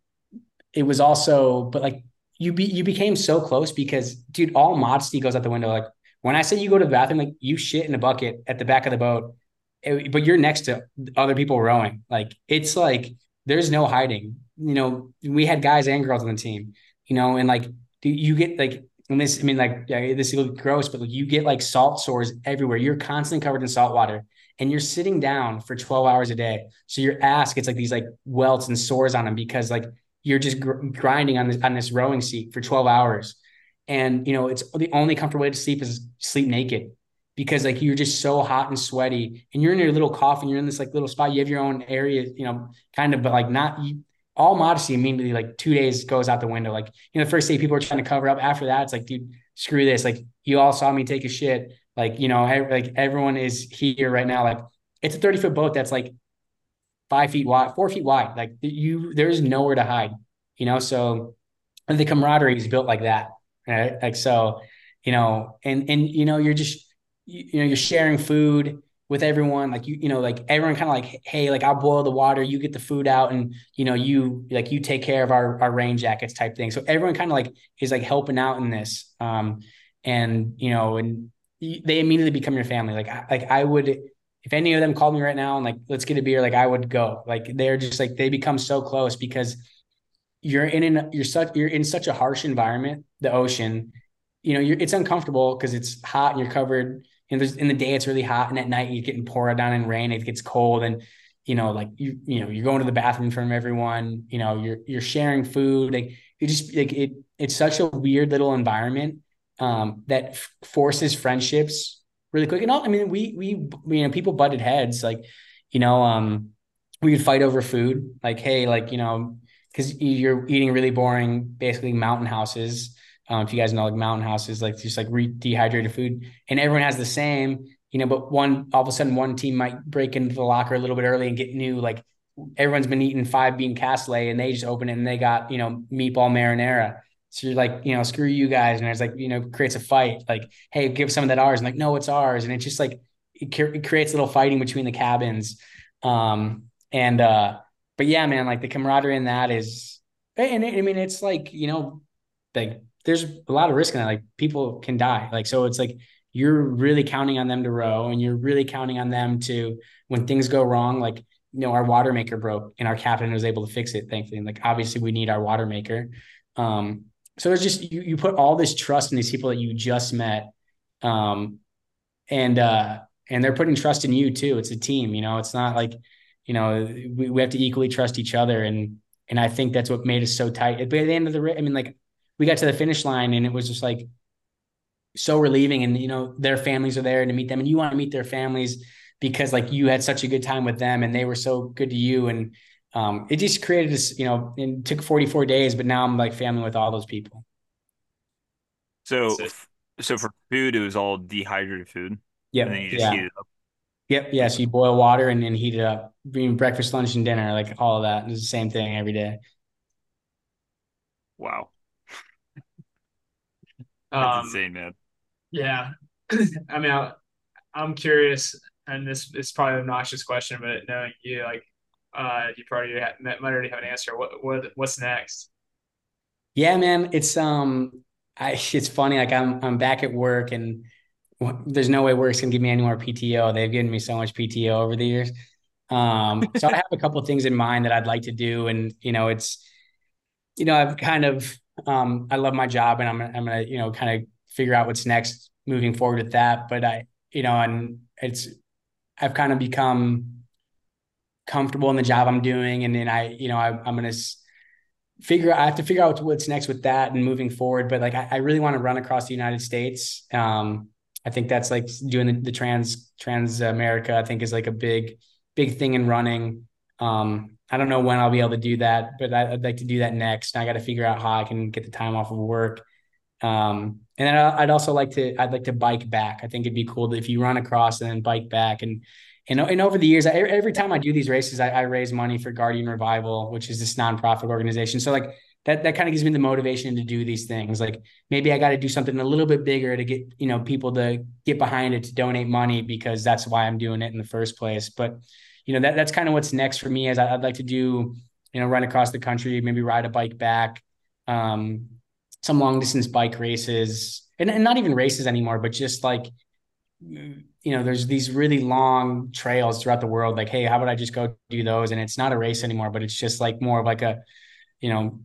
it was also, but like, you be, you became so close because dude, all modesty goes out the window. Like when I say you go to the bathroom, like you shit in a bucket at the back of the boat, it, but you're next to other people rowing. Like, it's like, there's no hiding, you know, we had guys and girls on the team, you know, and like, you get like, and this, I mean, like, yeah, this is gross, but like, you get like salt sores everywhere. You're constantly covered in salt water and you're sitting down for twelve hours a day. So your ass gets like these like welts and sores on them because like, you're just gr- grinding on this, on this rowing seat for twelve hours. And, you know, it's the only comfortable way to sleep is sleep naked because like, you're just so hot and sweaty and you're in your little coffin. You're in this like little spot. You have your own area, you know, kind of, but like not you, all modesty immediately, like two days goes out the window. Like, you know, the first day people are trying to cover up after that. It's like, dude, screw this. Like you all saw me take a shit. Like, you know, I, like everyone is here right now. Like it's a thirty foot boat. That's like, five feet wide, four feet wide. Like you, there's nowhere to hide, you know? So the camaraderie is built like that. Right? Like, so, you know, and, and, you know, you're just, you, you know, you're sharing food with everyone. Like, you, you know, like everyone kind of like, hey, like I'll boil the water, you get the food out and, you know, you like, you take care of our, our rain jackets type thing. So everyone kind of like is like helping out in this. Um, and, you know, and they immediately become your family. Like, I, like I would, if any of them called me right now and like, let's get a beer, like I would go. Like they're just like, they become so close because you're in an, you're such, you're in such a harsh environment, the ocean, you know, you're, it's uncomfortable because it's hot and you're covered, and there's, in the day it's really hot, and at night you're getting poured down in rain, it gets cold, and you know, like you, you know, you're going to the bathroom from everyone, you know, you're, you're sharing food. Like it just like it, it's such a weird little environment um, that f- forces friendships really quick. And all, I mean, we, we, you know, people butted heads, like, you know, um, we would fight over food, like, hey, like, you know, cause you're eating really boring, basically mountain houses. Um, if you guys know, like mountain houses, like just like re- dehydrated food, and everyone has the same, you know, but one, all of a sudden one team might break into the locker a little bit early and get new, like everyone's been eating five bean cassoulet and they just open it and they got, you know, meatball marinara. So you're like, you know, screw you guys. And it's like, you know, creates a fight, like, hey, give some of that ours. And like, no, it's ours. And it's just like, it, it creates a little fighting between the cabins. Um, and, uh, but yeah, man, like the camaraderie in that is, and it, I mean, it's like, you know, like there's a lot of risk in that. Like people can die. Like, so it's like, you're really counting on them to row, and you're really counting on them to, when things go wrong, like, you know, our water maker broke and our captain was able to fix it, thankfully. And like, obviously we need our water maker. Um, so there's just, you, you put all this trust in these people that you just met. Um, and, uh, and they're putting trust in you too. It's a team, you know, it's not like, you know, we, we have to equally trust each other. And, and I think that's what made us so tight. But at the end of the, I mean, like we got to the finish line and it was just like, so relieving, and you know their families are there, and to meet them, and you want to meet their families because like you had such a good time with them and they were so good to you, and um it just created this, you know, and took forty-four days, but now I'm like family with all those people. So so for food it was all dehydrated food. Yep. And then you just yeah heat it up. Yep. Yeah, so you boil water and then heat it up, being breakfast, lunch, and dinner, like all of that. It's the same thing every day. Wow. That's um, insane, man. Yeah. I mean, I, I'm curious, and this is probably an obnoxious question, but knowing you, like, uh, you probably have, might already have an answer. What, what, what's next? Yeah, man. It's, um, I, it's funny. Like I'm, I'm back at work, and there's no way work's going to give me any more P T O. They've given me so much P T O over the years. Um, so I have a couple of things in mind that I'd like to do. And, you know, it's, you know, I've kind of, um, I love my job, and I'm, I'm going to, you know, kind of figure out what's next moving forward with that. But I, you know, and it's, I've kind of become comfortable in the job I'm doing. And then I, you know, I, I'm going to figure out, I have to figure out what's next with that and moving forward. But like, I, I really want to run across the United States. Um, I think that's like doing the, the trans, trans America, I think is like a big, big thing in running. Um, I don't know when I'll be able to do that, but I'd like to do that next. And I got to figure out how I can get the time off of work. Um, and then I'd also like to, I'd like to bike back. I think it'd be cool if you run across and then bike back. And, and, and over the years, I, every time I do these races, I, I raise money for Guardian Revival, which is this nonprofit organization. So like that, that kind of gives me the motivation to do these things. Like maybe I got to do something a little bit bigger to get, you know, people to get behind it, to donate money, because that's why I'm doing it in the first place. But you know, that that's kind of what's next for me, is I'd like to do, you know, run across the country, maybe ride a bike back, um, some long distance bike races, and, and not even races anymore, but just like, you know, there's these really long trails throughout the world. Like, hey, how about I just go do those? And it's not a race anymore, but it's just like more of like a, you know,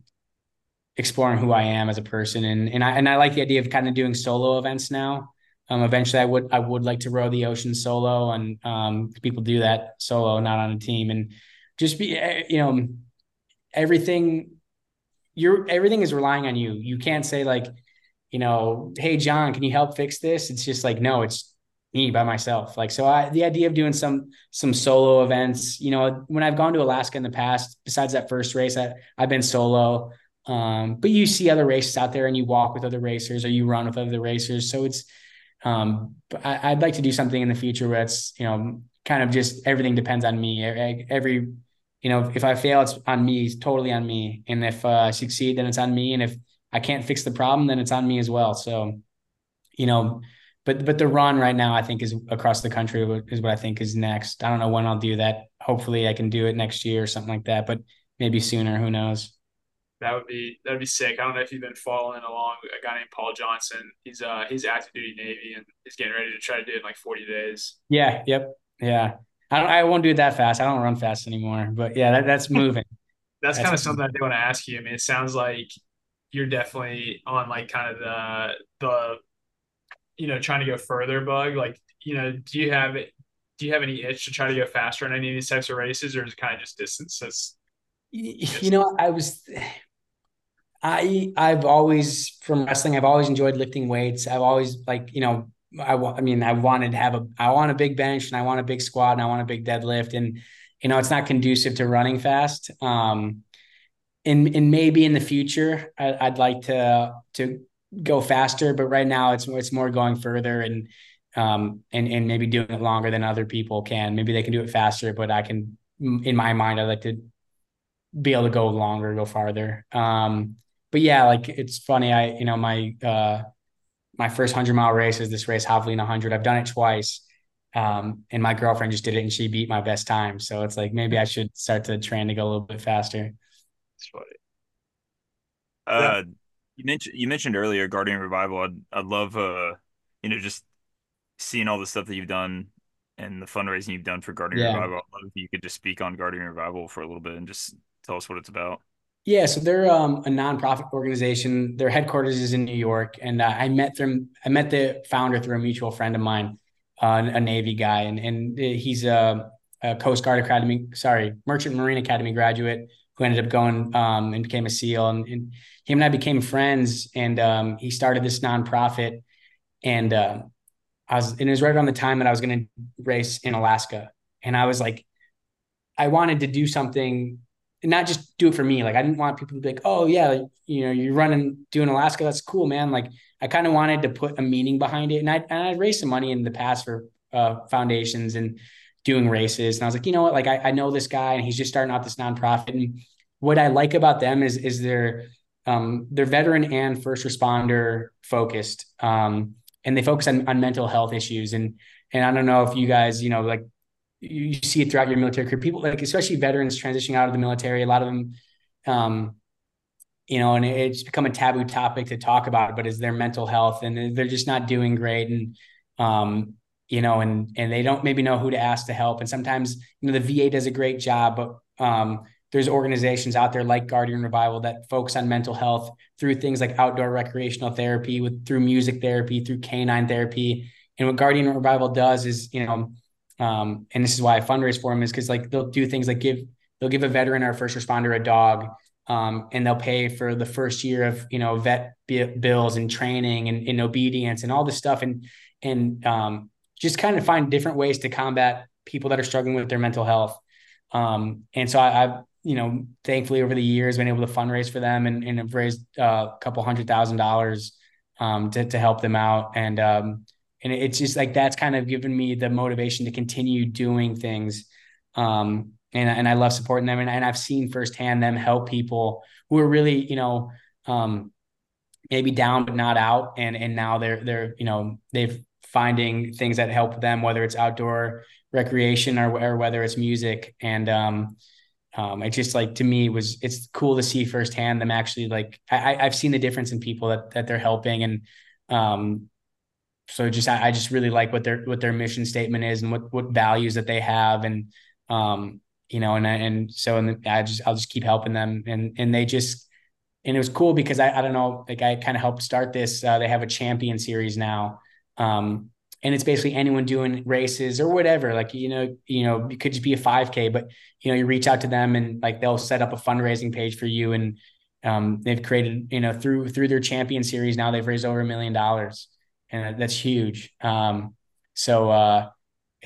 exploring who I am as a person. And, and I, and I like the idea of kind of doing solo events now. Um, eventually I would, I would like to row the ocean solo, and um, people do that solo, not on a team, and just be, you know, everything you're, everything is relying on you. You can't say like, you know, hey, John, can you help fix this? It's just like, no, it's me by myself. Like, so I, the idea of doing some, some solo events, you know, when I've gone to Alaska in the past, besides that first race, I, I've been solo, um, but you see other races out there and you walk with other racers or you run with other racers. So it's, Um, but I, I'd like to do something in the future where it's, you know, kind of just everything depends on me. Every, every you know, if I fail, it's on me, it's totally on me. And if uh, I succeed, then it's on me. And if I can't fix the problem, then it's on me as well. So, you know, but, but the run right now, I think, is across the country is what I think is next. I don't know when I'll do that. Hopefully I can do it next year or something like that, but maybe sooner, who knows? That would be, that'd be sick. I don't know if you've been following along a guy named Paul Johnson. He's uh he's active duty Navy, and he's getting ready to try to do it in like forty days. Yeah. Yep. Yeah. I don't, I won't do it that fast. I don't run fast anymore, but yeah, that, that's moving. That's, that's kind of something I do want to ask you. I mean, it sounds like you're definitely on like kind of the, the, you know, trying to go further bug. Like, you know, do you have it? Do you have any itch to try to go faster in any of these types of races, or is it kind of just distance? That's, you know, I was, I, I've always from wrestling, I've always enjoyed lifting weights. I've always like, you know, I, I mean, I wanted to have a, I want a big bench and I want a big squat and I want a big deadlift. And, you know, it's not conducive to running fast. Um, and, and maybe in the future I, I'd like to, to go faster, but right now it's, it's more going further and, um, and, and maybe doing it longer than other people can. Maybe they can do it faster, but I can, in my mind, I'd like to be able to go longer, go farther. Um, but yeah, like it's funny. I, you know, my, uh, my first hundred mile race is this race, Javelina hundred. I've done it twice. Um, and my girlfriend just did it and she beat my best time. So it's like, maybe I should start to train to go a little bit faster. That's funny. Uh, yeah. you mentioned, you mentioned earlier Guardian Revival. I'd, I'd love, uh, you know, just seeing all the stuff that you've done and the fundraising you've done for Guardian yeah. Revival. I'd love if you could just speak on Guardian Revival for a little bit and just tell us what it's about. Yeah. So they're um, a nonprofit organization. Their headquarters is in New York. And uh, I met them, I met the founder through a mutual friend of mine, uh, a Navy guy. And, and he's a, a Coast Guard Academy, sorry, Merchant Marine Academy graduate who ended up going um, and became a SEAL. And, and him and I became friends. And um, he started this nonprofit. And uh, I was, and it was right around the time that I was going to race in Alaska. And I was like, I wanted to do something and not just do it for me. Like I didn't want people to be like, oh yeah, like, you know, you're running, doing Alaska. That's cool, man. Like I kind of wanted to put a meaning behind it. And I, and I raised some money in the past for uh, foundations and doing races. And I was like, you know what? Like I, I know this guy and he's just starting out this nonprofit. And what I like about them is, is they're, um, they're veteran and first responder focused. Um, and they focus on, on mental health issues. And, and I don't know if you guys, you know, like, you see it throughout your military career, people like, especially veterans transitioning out of the military, a lot of them, um, you know, and it's become a taboo topic to talk about, but it's their mental health and they're just not doing great. And, um, you know, and, and they don't maybe know who to ask to help. And sometimes, you know, the V A does a great job, but, um, there's organizations out there like Guardian Revival that focus on mental health through things like outdoor recreational therapy with, through music therapy, through canine therapy. And what Guardian Revival does is, you know, Um, and this is why I fundraise for them is because like, they'll do things like give, they'll give a veteran or a first responder a dog, um, and they'll pay for the first year of, you know, vet b- bills and training and, and obedience and all this stuff. And, and, um, just kind of find different ways to combat people that are struggling with their mental health. Um, and so I, I've, you know, thankfully over the years been able to fundraise for them and, and have raised uh, a couple hundred thousand dollars, um, to, to help them out. And, um, And it's just like, that's kind of given me the motivation to continue doing things. Um, and, and I love supporting them. And, and I've seen firsthand them help people who are really, you know, um, maybe down, but not out. And, and now they're, they're, you know, they've finding things that help them, whether it's outdoor recreation or, or whether it's music. And, um, um, it just like, to me was, it's cool to see firsthand them actually like, I, I've seen the difference in people that, that they're helping. And, um, So just, I, I just really like what their, what their mission statement is and what, what values that they have. And, um, you know, and, I, and so, and I just, I'll just keep helping them. And, and they just, and it was cool because I, I don't know, like I kind of helped start this, uh, they have a champion series now. Um, and it's basically anyone doing races or whatever, like, you know, you know, it could just be a five K, but you know, you reach out to them and like, they'll set up a fundraising page for you. And, um, they've created, you know, through, through their champion series. Now they've raised over a million dollars. And that's huge. Um, so uh,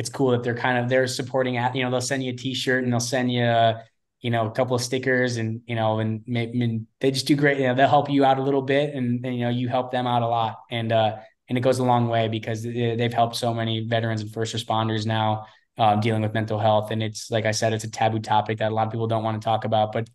it's cool that they're kind of, they're supporting at, you know, they'll send you a t-shirt and they'll send you, uh, you know, a couple of stickers and, you know, and maybe and they just do great. You know, they'll help you out a little bit and, and, you know, you help them out a lot. And, uh, and it goes a long way because they've helped so many veterans and first responders now uh, dealing with mental health. And it's, like I said, it's a taboo topic that a lot of people don't want to talk about, but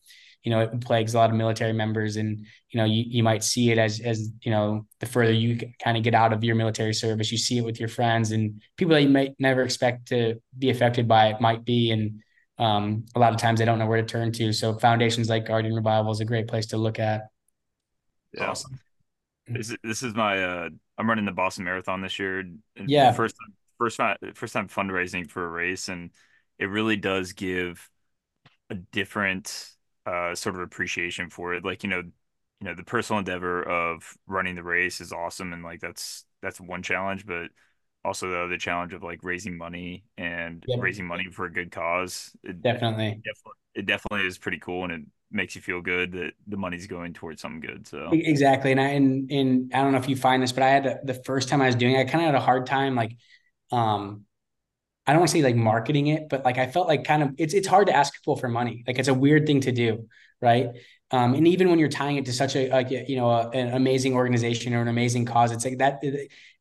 you know, it plagues a lot of military members and, you know, you, you might see it as, as, you know, the further you kind of get out of your military service, you see it with your friends and people that you might never expect to be affected by it might be. And um, a lot of times they don't know where to turn to. So foundations like Guardian Revival is a great place to look at. Yeah. Awesome. This is, this is my, uh, I'm running the Boston Marathon this year. And yeah. The first time, first time, first time fundraising for a race, and it really does give a different uh, sort of appreciation for it. Like, you know, you know, the personal endeavor of running the race is awesome, and like that's that's one challenge, but also the other challenge of like raising money and yeah. raising money for a good cause. It, definitely. It definitely is pretty cool, and it makes you feel good that the money's going towards something good. So exactly. And I, and, and I don't know if you find this, but I had a, the first time I was doing it, I kind of had a hard time. Like, um, I don't want to say like marketing it, but like, I felt like kind of, it's, it's hard to ask people for money. Like, it's a weird thing to do. Right. Um, and even when you're tying it to such a, like, you know, a, an amazing organization or an amazing cause, it's like that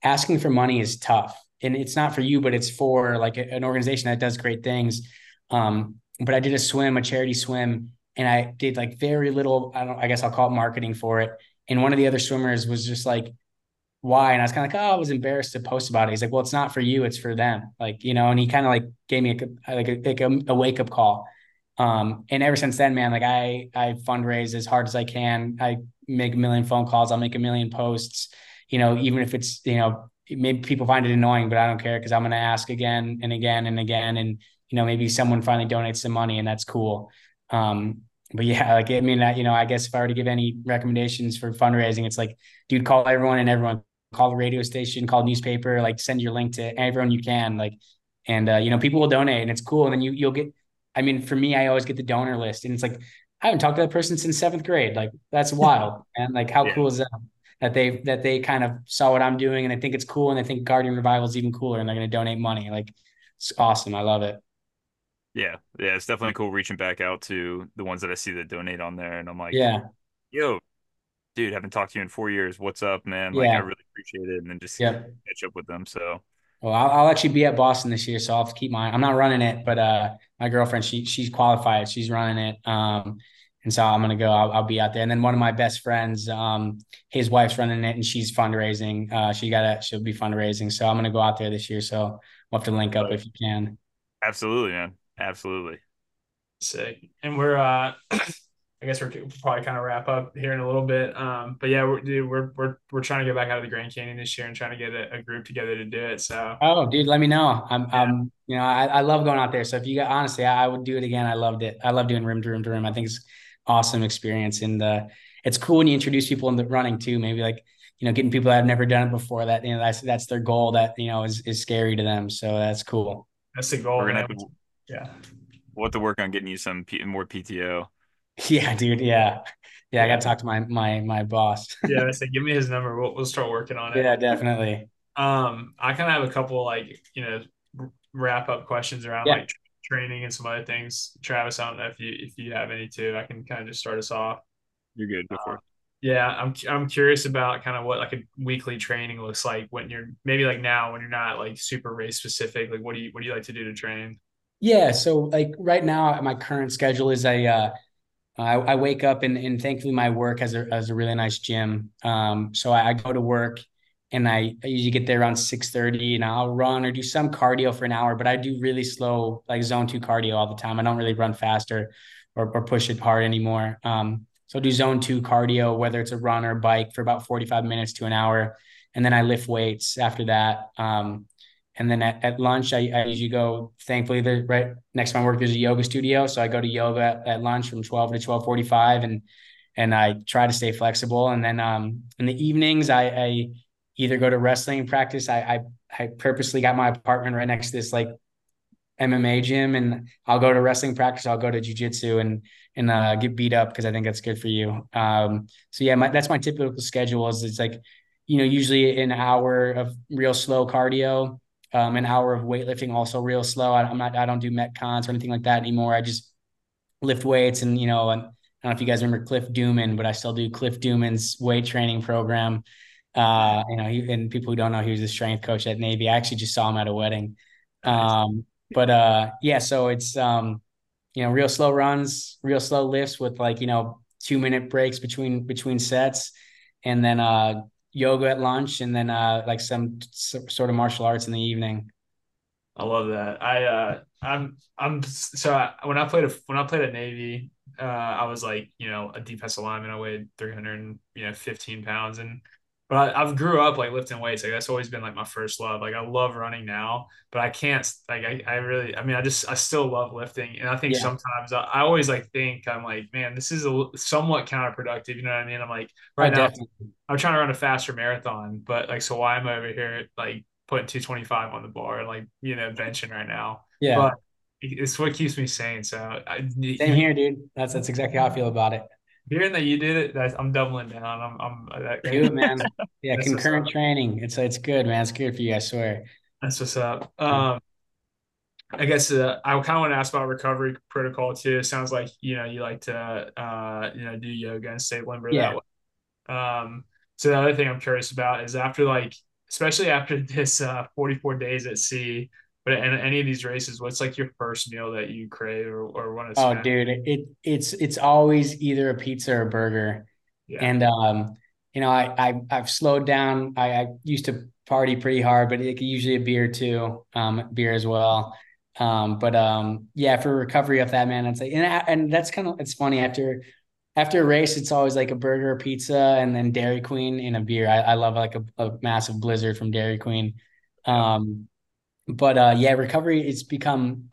asking for money is tough, and it's not for you, but it's for like a, an organization that does great things. Um, but I did a swim, a charity swim, and I did like very little, I don't, I guess I'll call it marketing for it. And one of the other swimmers was just like, why? And I was kind of like, oh, I was embarrassed to post about it. He's like, well, it's not for you, it's for them. Like, you know, and he kind of like gave me a, like a, like a, a wake up call. Um, and ever since then, man, like I, I fundraise as hard as I can. I make a million phone calls. I'll make a million posts, you know, even if it's, you know, maybe people find it annoying, but I don't care, 'cause I'm going to ask again and again and again. And, you know, maybe someone finally donates some money, and that's cool. Um, But yeah, like, I mean, I, you know, I guess if I were to give any recommendations for fundraising, it's like, dude, call everyone and everyone, call the radio station, call newspaper, like send your link to everyone you can, like, and, uh, you know, people will donate, and it's cool. And then you, you'll get, I mean, for me, I always get the donor list, and it's like, I haven't talked to that person since seventh grade. Like, that's wild. And like, how yeah. cool is that? That they, that they kind of saw what I'm doing, and they think it's cool, and they think Guardian Revival is even cooler, and they're going to donate money. Like, it's awesome. I love it. Yeah. Yeah. It's definitely cool reaching back out to the ones that I see that donate on there. And I'm like, yeah, yo, dude, haven't talked to you in four years. What's up, man? Like, yeah. I really appreciate it. And then just yep. catch up with them. So, well, I'll, I'll actually be at Boston this year, so I'll have to keep mine. I'm not running it, but uh, my girlfriend, she she's qualified. She's running it. Um, and so I'm going to go, I'll, I'll be out there. And then one of my best friends, um, his wife's running it, and she's fundraising. Uh, she got to, she'll be fundraising. So I'm going to go out there this year. So we'll have to link up if you can. Absolutely, man. Absolutely. Sick. And we're, uh, I guess we're we'll probably kind of wrap up here in a little bit. Um, but yeah, we're, dude, we're, we're, we're trying to get back out of the Grand Canyon this year and trying to get a, a group together to do it. So, oh dude, let me know. I'm, yeah. I'm, you know, I, I love going out there. So if you got, honestly, I, I would do it again. I loved it. I love doing rim to rim to rim. I think it's awesome experience. And, uh, it's cool when you introduce people in the running too, maybe like, you know, getting people that have never done it before, that, you know, that's, that's their goal, that, you know, is, is scary to them. So that's cool. That's the goal. We're gonna have to- Yeah. We'll have to work on getting you some P- more P T O. Yeah, dude. Yeah. Yeah. I got to talk to my, my, my boss. Yeah. I said, give me his number. We'll, we'll start working on it. Yeah, definitely. Um, I kind of have a couple like, you know, wrap up questions around yeah. like training and some other things. Travis, I don't know if you, if you have any too, I can kind of just start us off. You're good. Go for it. Yeah. I'm, I'm curious about kind of what like a weekly training looks like when you're maybe like now when you're not like super race specific, like what do you, what do you like to do to train? Yeah. So like right now, my current schedule is I, uh, I, I wake up and, and thankfully my work has a, has a really nice gym. Um, so I, I go to work and I, I usually get there around six thirty and I'll run or do some cardio for an hour, but I do really slow, like zone two cardio all the time. I don't really run faster or, or push it hard anymore. Um, so I'll do zone two cardio, whether it's a run or bike for about forty-five minutes to an hour. And then I lift weights after that. Um, And then at, at lunch, I, I usually go, thankfully, the, right next to my work, there's a yoga studio. So I go to yoga at, at lunch from twelve to twelve forty-five and, and I try to stay flexible. And then um, in the evenings, I, I either go to wrestling practice. I, I I purposely got my apartment right next to this like M M A gym, and I'll go to wrestling practice. I'll go to jujitsu and, and uh, get beat up because I think that's good for you. Um, so yeah, my, that's my typical schedule is it's like, you know, usually an hour of real slow cardio. Um, an hour of weightlifting, also real slow. I, I'm not, I don't do Metcons or anything like that anymore. I just lift weights and, you know, and I don't know if you guys remember Cliff Dooman, but I still do Cliff Dooman's weight training program. Uh, you know, he, and people who don't know, he was a strength coach at Navy. I actually just saw him at a wedding. Um, but uh, yeah, so it's, um, you know, real slow runs, real slow lifts with like, you know, two minute breaks between, between sets. And then, uh, yoga at lunch, and then uh like some sort of martial arts in the evening. I love that. I uh I'm I'm so I, when I played a, when I played at Navy, uh I was like, you know, a defensive lineman. I weighed three hundred, you know, fifteen pounds, and But I, I've grew up like lifting weights. Like that's always been like my first love. Like I love running now, but I can't, like, I, I really, I mean, I just, I still love lifting. And I think yeah. sometimes I, I always like think I'm like, man, this is a, somewhat counterproductive. You know what I mean? I'm like right I now definitely. I'm trying to run a faster marathon, but like, so why am I over here? Like putting two twenty-five on the bar, like, you know, benching right now. Yeah. But it's what keeps me sane. So I, same here, dude. That's, that's exactly how I feel about it. Hearing that you did it, that's, I'm doubling down. I'm, I'm that, do it, man. Yeah, concurrent training. It's it's good, man. It's good for you, I swear. That's what's up. Um, I guess uh, I kind of want to ask about recovery protocol too. It sounds like you know you like to uh you know do yoga and stay limber yeah. that way. Um, so the other thing I'm curious about is after like, especially after this uh forty-four days at sea, but in any of these races, what's like your first meal that you crave or, or want to? Oh, snack? dude, it it's it's always either a pizza or a burger. Yeah. And um, you know, I, I I've slowed down. I, I used to party pretty hard, but it, usually a beer too, um, beer as well. Um, but um, yeah, for recovery off that, man, I'd say, and I, and that's kind of it's funny after after a race, it's always like a burger, pizza, and then Dairy Queen and a beer. I, I love like a, a massive blizzard from Dairy Queen. Um, But uh, yeah, recovery, it's become,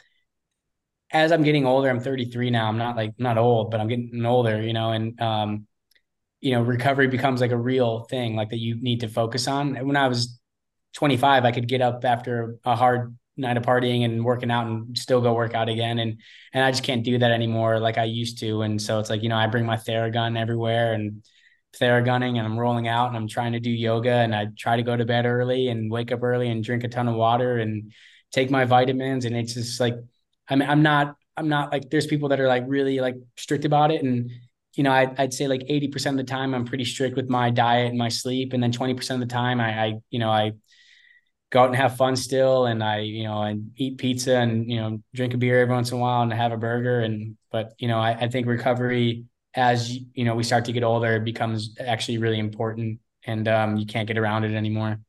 as I'm getting older, I'm thirty-three now. I'm not like, not old, but I'm getting older, you know, and, um, you know, recovery becomes like a real thing, like that you need to focus on. When I was twenty-five, I could get up after a hard night of partying and working out and still go work out again. And, and I just can't do that anymore like I used to. And so it's like, you know, I bring my Theragun everywhere and Theragunning, and I'm rolling out and I'm trying to do yoga, and I try to go to bed early and wake up early and drink a ton of water and take my vitamins. And it's just like, I mean, I'm not, I'm not like, there's people that are like really like strict about it. And, you know, I'd, I'd say like eighty percent of the time I'm pretty strict with my diet and my sleep. And then twenty percent of the time I, I, you know, I go out and have fun still. And I, you know, I eat pizza and, you know, drink a beer every once in a while and have a burger. And, but, you know, I, I think recovery, as you know, we start to get older, it becomes actually really important, and um, you can't get around it anymore.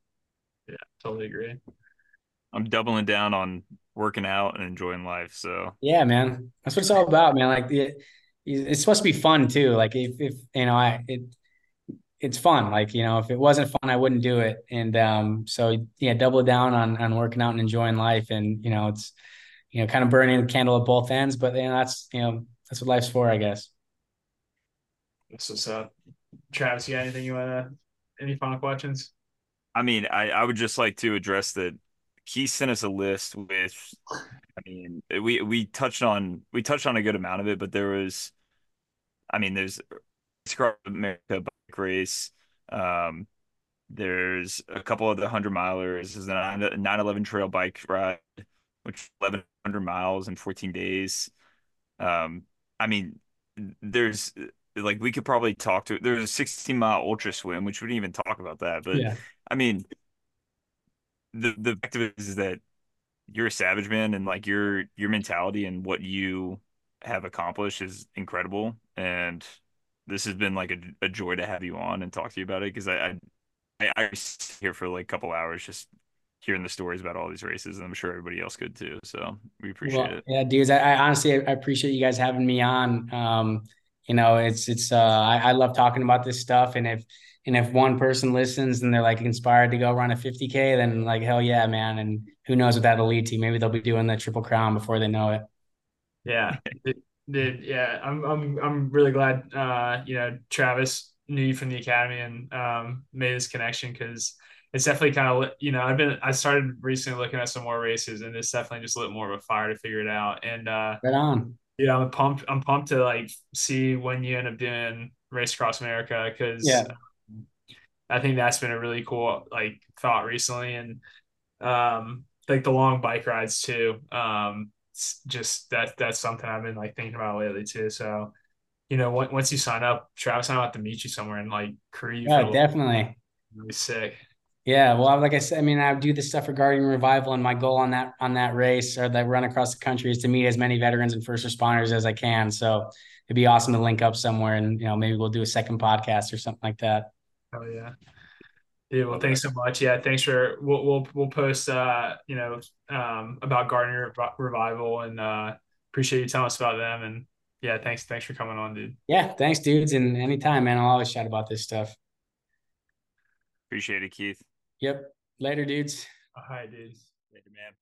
Yeah, totally agree. I'm doubling down on working out and enjoying life. So yeah, man, that's what it's all about, man. Like it, it's supposed to be fun too. Like if, if you know, I it, it's fun. Like you know, if it wasn't fun, I wouldn't do it. And um, so yeah, double down on on working out and enjoying life. And you know, it's you know, kind of burning the candle at both ends. But you know, that's you know, that's what life's for, I guess. That's what's up. Travis, you got anything you want to, any final questions? I mean, I, I would just like to address that Keith sent us a list with, I mean, we, we touched on, we touched on a good amount of it, but there was, I mean, there's America bike race. Um, there's a couple of the hundred milers. There's a nine eleven trail bike ride, which eleven hundred miles in fourteen days. Um, I mean, there's, like we could probably talk to there's a sixteen mile ultra swim, which we didn't even talk about that. But yeah. I mean, the, the fact of it is that you're a savage, man. And like your, your mentality and what you have accomplished is incredible. And this has been like a, a joy to have you on and talk to you about it. Cause I, I, I was here for like a couple hours, just hearing the stories about all these races, and I'm sure everybody else could too. So we appreciate well, it. Yeah, dudes. I, I honestly, I appreciate you guys having me on. Um, You know, it's, it's, uh, I, I love talking about this stuff. And if, and if one person listens and they're like inspired to go run a fifty K, then like, hell yeah, man. And who knows what that'll lead to. Maybe they'll be doing the Triple Crown before they know it. Yeah. Dude, yeah. I'm, I'm, I'm really glad, uh, you know, Travis knew you from the Academy and, um, made this connection. Cause it's definitely kind of, you know, I've been, I started recently looking at some more races, and it's definitely just lit more of a fire to figure it out. And, uh, right on. Yeah, I'm pumped. I'm pumped to like see when you end up doing Race Across America, because yeah. I think that's been a really cool like thought recently, and um, like the long bike rides too. Um, just that that's something I've been like thinking about lately too. So, you know, w- once you sign up, Travis, I'm about to meet you somewhere in like Korea. Yeah, definitely. Really sick. Yeah, well, like I said, I mean, I do this stuff for Guardian Revival, and my goal on that on that race or that run across the country is to meet as many veterans and first responders as I can. So it'd be awesome to link up somewhere, and you know, maybe we'll do a second podcast or something like that. Oh yeah, yeah. Well, thanks so much. Yeah, thanks for we'll we'll, we'll post uh, you know um, about Guardian Revival, and uh, appreciate you telling us about them. And yeah, thanks thanks for coming on, dude. Yeah, thanks, dudes. And anytime, man, I'll always chat about this stuff. Appreciate it, Keith. Yep. Later, dudes. All right, dudes. Later, man.